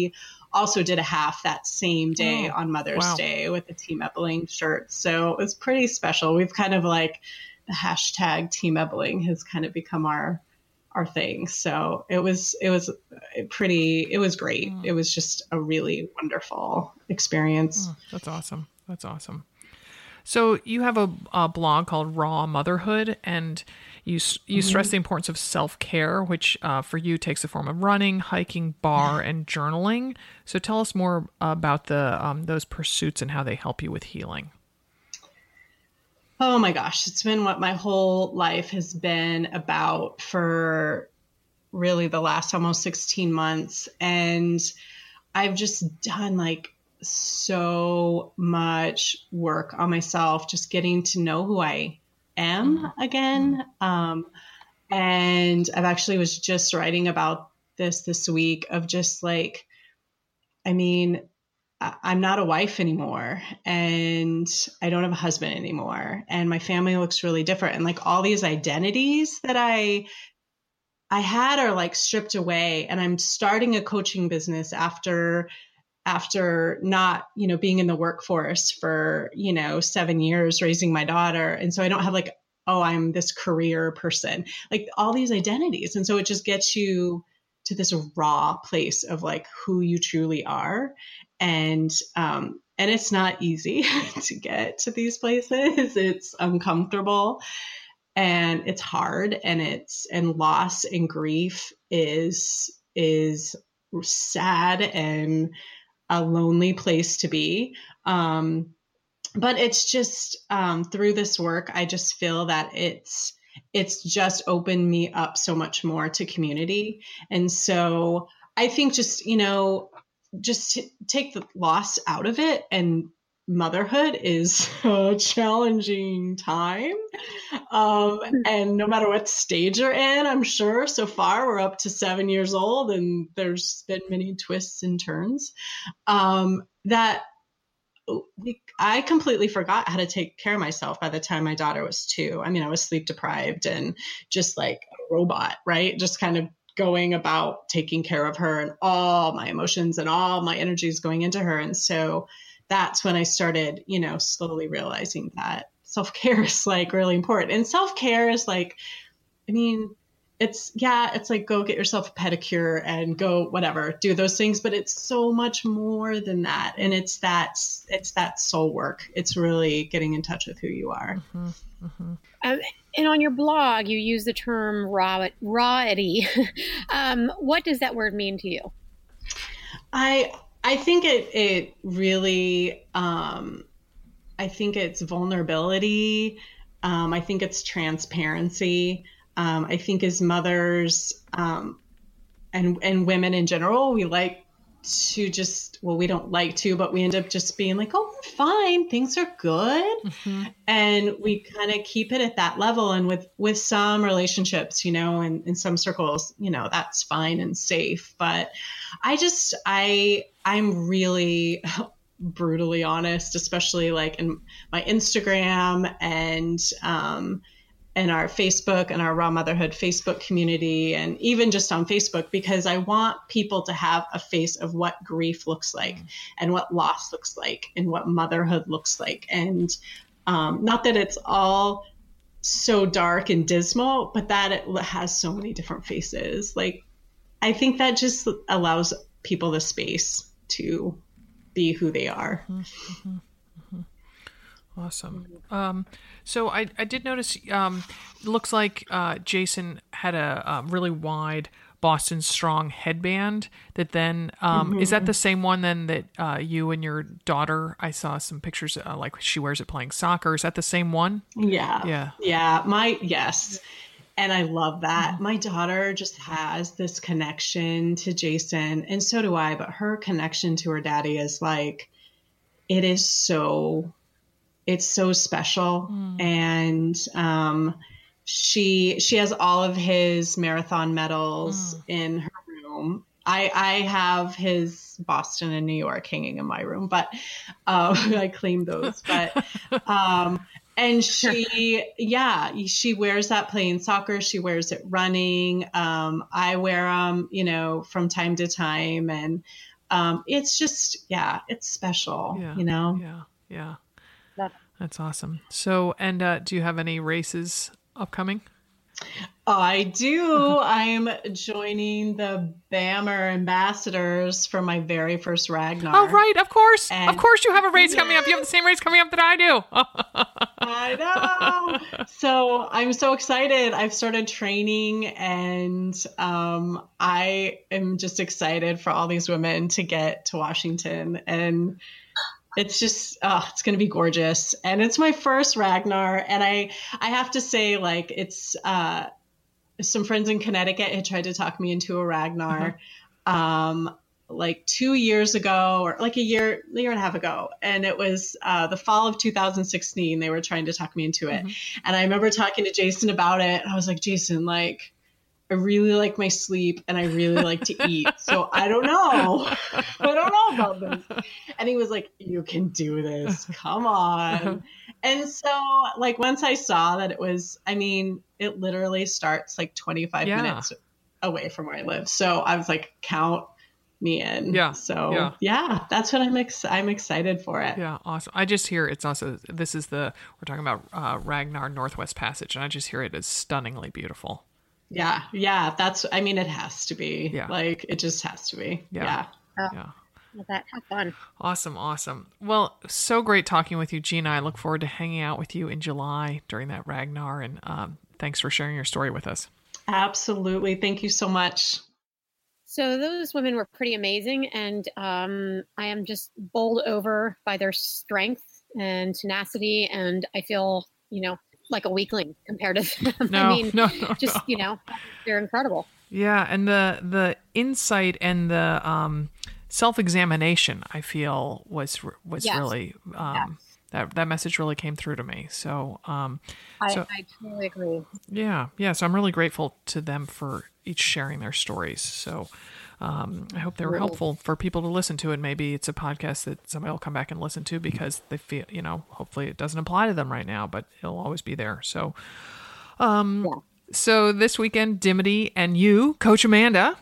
also did a half that same day on Mother's Day with the Team Ebeling shirt. So it was pretty special. We've kind of the hashtag Team Ebeling has kind of become our our thing. So it was great. Mm. It was just a really wonderful experience. Oh, that's awesome. That's awesome. So you have a blog called Raw Motherhood, and you mm-hmm. stress the importance of self-care, which for you takes the form of running, hiking, bar, and journaling. So tell us more about the those pursuits and how they help you with healing. Oh my gosh, it's been what my whole life has been about for really the last almost 16 months. And I've just done like so much work on myself, just getting to know who I am again. And I've actually was just writing about this week of just like, I mean, I'm not a wife anymore, and I don't have a husband anymore, and my family looks really different. And like all these identities that I had are like stripped away, and I'm starting a coaching business after not, you know, being in the workforce for, you know, 7 years, raising my daughter. And so I don't have like, oh, I'm this career person, like all these identities. And so it just gets you to this raw place of like who you truly are. And it's not easy to get to these places. It's uncomfortable and it's hard, and loss and grief is sad and a lonely place to be. But it's just, through this work, I just feel that it's just opened me up so much more to community. And so I think just, you know, just take the loss out of it. And motherhood is a challenging time. And no matter what stage you're in, I'm sure so far we're up to 7 years old, and there's been many twists and turns, that I completely forgot how to take care of myself by the time my daughter was 2. I mean, I was sleep deprived and just like a robot, right? Just kind of going about taking care of her, and all my emotions and all my energies going into her. And so that's when I started, you know, slowly realizing that self-care is like really important. And self-care is like, I mean, it's like go get yourself a pedicure and go whatever, do those things, but it's so much more than that. And it's that soul work. It's really getting in touch with who you are. Mm-hmm. Mm-hmm. And on your blog, you use the term rawity. What does that word mean to you? I think it really, I think it's vulnerability. I think it's transparency. I think as mothers, and women in general, we end up just being like, oh, we're fine. Things are good. Mm-hmm. And we kind of keep it at that level. And with some relationships, you know, and in some circles, you know, that's fine and safe. But I'm really brutally honest, especially like in my Instagram and our Facebook and our Raw Motherhood Facebook community, and even just on Facebook, because I want people to have a face of what grief looks like and what loss looks like and what motherhood looks like. And not that it's all so dark and dismal, but that it has so many different faces. Like, I think that just allows people the space to be who they are. Mm-hmm. Awesome. So I did notice, looks like Jason had a really wide Boston Strong headband that then, mm-hmm. is that the same one then that you and your daughter, I saw some pictures like she wears it playing soccer. Is that the same one? Yeah. Yeah. Yeah. Yes. And I love that. My daughter just has this connection to Jason, and so do I, but her connection to her daddy is like, it's so special. Mm. And she has all of his marathon medals in her room. I have his Boston and New York hanging in my room, but I claim those. But and she wears that playing soccer. She wears it running. I wear them, you know, from time to time. And it's just, it's special, you know? Yeah, yeah. That's awesome. So, and do you have any races upcoming? I do. I'm joining the Bammer ambassadors for my very first Ragnar. Oh, right. Of course. And of course you have a race coming up. You have the same race coming up that I do. I know. So I'm so excited. I've started training, and I am just excited for all these women to get to Washington. And it's just, it's going to be gorgeous. And it's my first Ragnar. And I have to say, like, it's, some friends in Connecticut had tried to talk me into a Ragnar, like 2 years ago, or like a year and a half ago. And it was, the fall of 2016, they were trying to talk me into it. Mm-hmm. And I remember talking to Jason about it. And I was like, Jason, like, I really like my sleep and I really like to eat. So I don't know. I don't know about this. And he was like, you can do this. Come on. And so, like, once I saw that it was, I mean, it literally starts like 25 minutes away from where I live. So I was like, count me in. Yeah. So yeah, that's what I'm excited for it. Yeah. Awesome. I just hear it's also, this is the, we're talking about Ragnar Northwest Passage, and I just hear it is stunningly beautiful. Yeah. Yeah. That's, I mean, it has to be like, it just has to be. Yeah. Yeah. Yeah. Love that. Have fun. Awesome. Awesome. Well, so great talking with you, Gina. I look forward to hanging out with you in July during that Ragnar, and thanks for sharing your story with us. Absolutely. Thank you so much. So those women were pretty amazing, and I am just bowled over by their strength and tenacity, and I feel, like a weakling compared to them. No, I mean, no. They're incredible. Yeah. And the insight and the, self-examination, I feel was really, that message really came through to me. So, I totally agree. Yeah. Yeah. So I'm really grateful to them for each sharing their stories. So, I hope they were helpful for people to listen to, and maybe it's a podcast that somebody will come back and listen to because they feel, hopefully it doesn't apply to them right now, but it'll always be there. So, so this weekend, Dimity and you, Coach Amanda,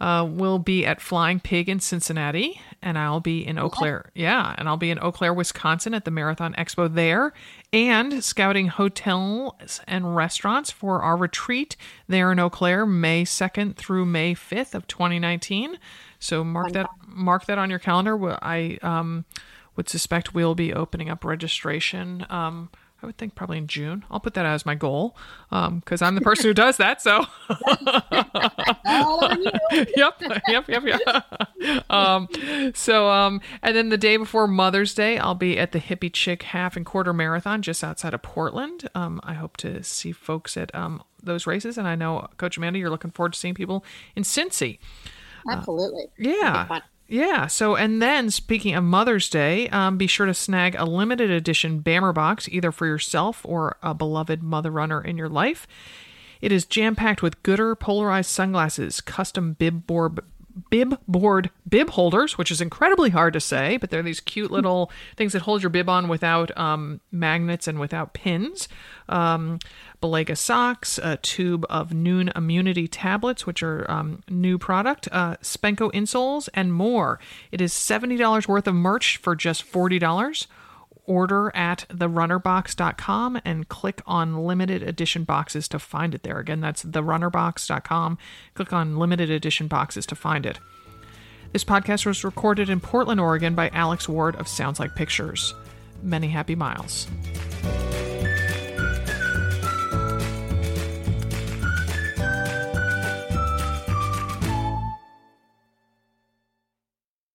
will be at Flying Pig in Cincinnati, and I'll be in Eau Claire. Yeah. And I'll be in Eau Claire, Wisconsin at the Marathon Expo there, and scouting hotels and restaurants for our retreat there in Eau Claire, May 2nd through May 5th of 2019. So mark that on your calendar. I would suspect we'll be opening up registration, I would think probably in June. I'll put that as my goal, because I'm the person who does that. So, yep. And then the day before Mother's Day, I'll be at the Hippie Chick Half and Quarter Marathon just outside of Portland. I hope to see folks at those races, and I know Coach Amanda, you're looking forward to seeing people in Cincy. Absolutely. Yeah. So, and then speaking of Mother's Day, be sure to snag a limited edition Bammer box, either for yourself or a beloved mother runner in your life. It is jam-packed with Gooder polarized sunglasses, custom bib board bib holders, which is incredibly hard to say, but they're these cute little things that hold your bib on without magnets and without pins, Belega socks, a tube of Noon Immunity tablets, which are new product, Spenco insoles, and more. It is $70 worth of merch for just $40. Order at therunnerbox.com and click on limited edition boxes to find it there. Again, that's therunnerbox.com. Click on limited edition boxes to find it. This podcast was recorded in Portland, Oregon by Alex Ward of Sounds Like Pictures. Many happy miles.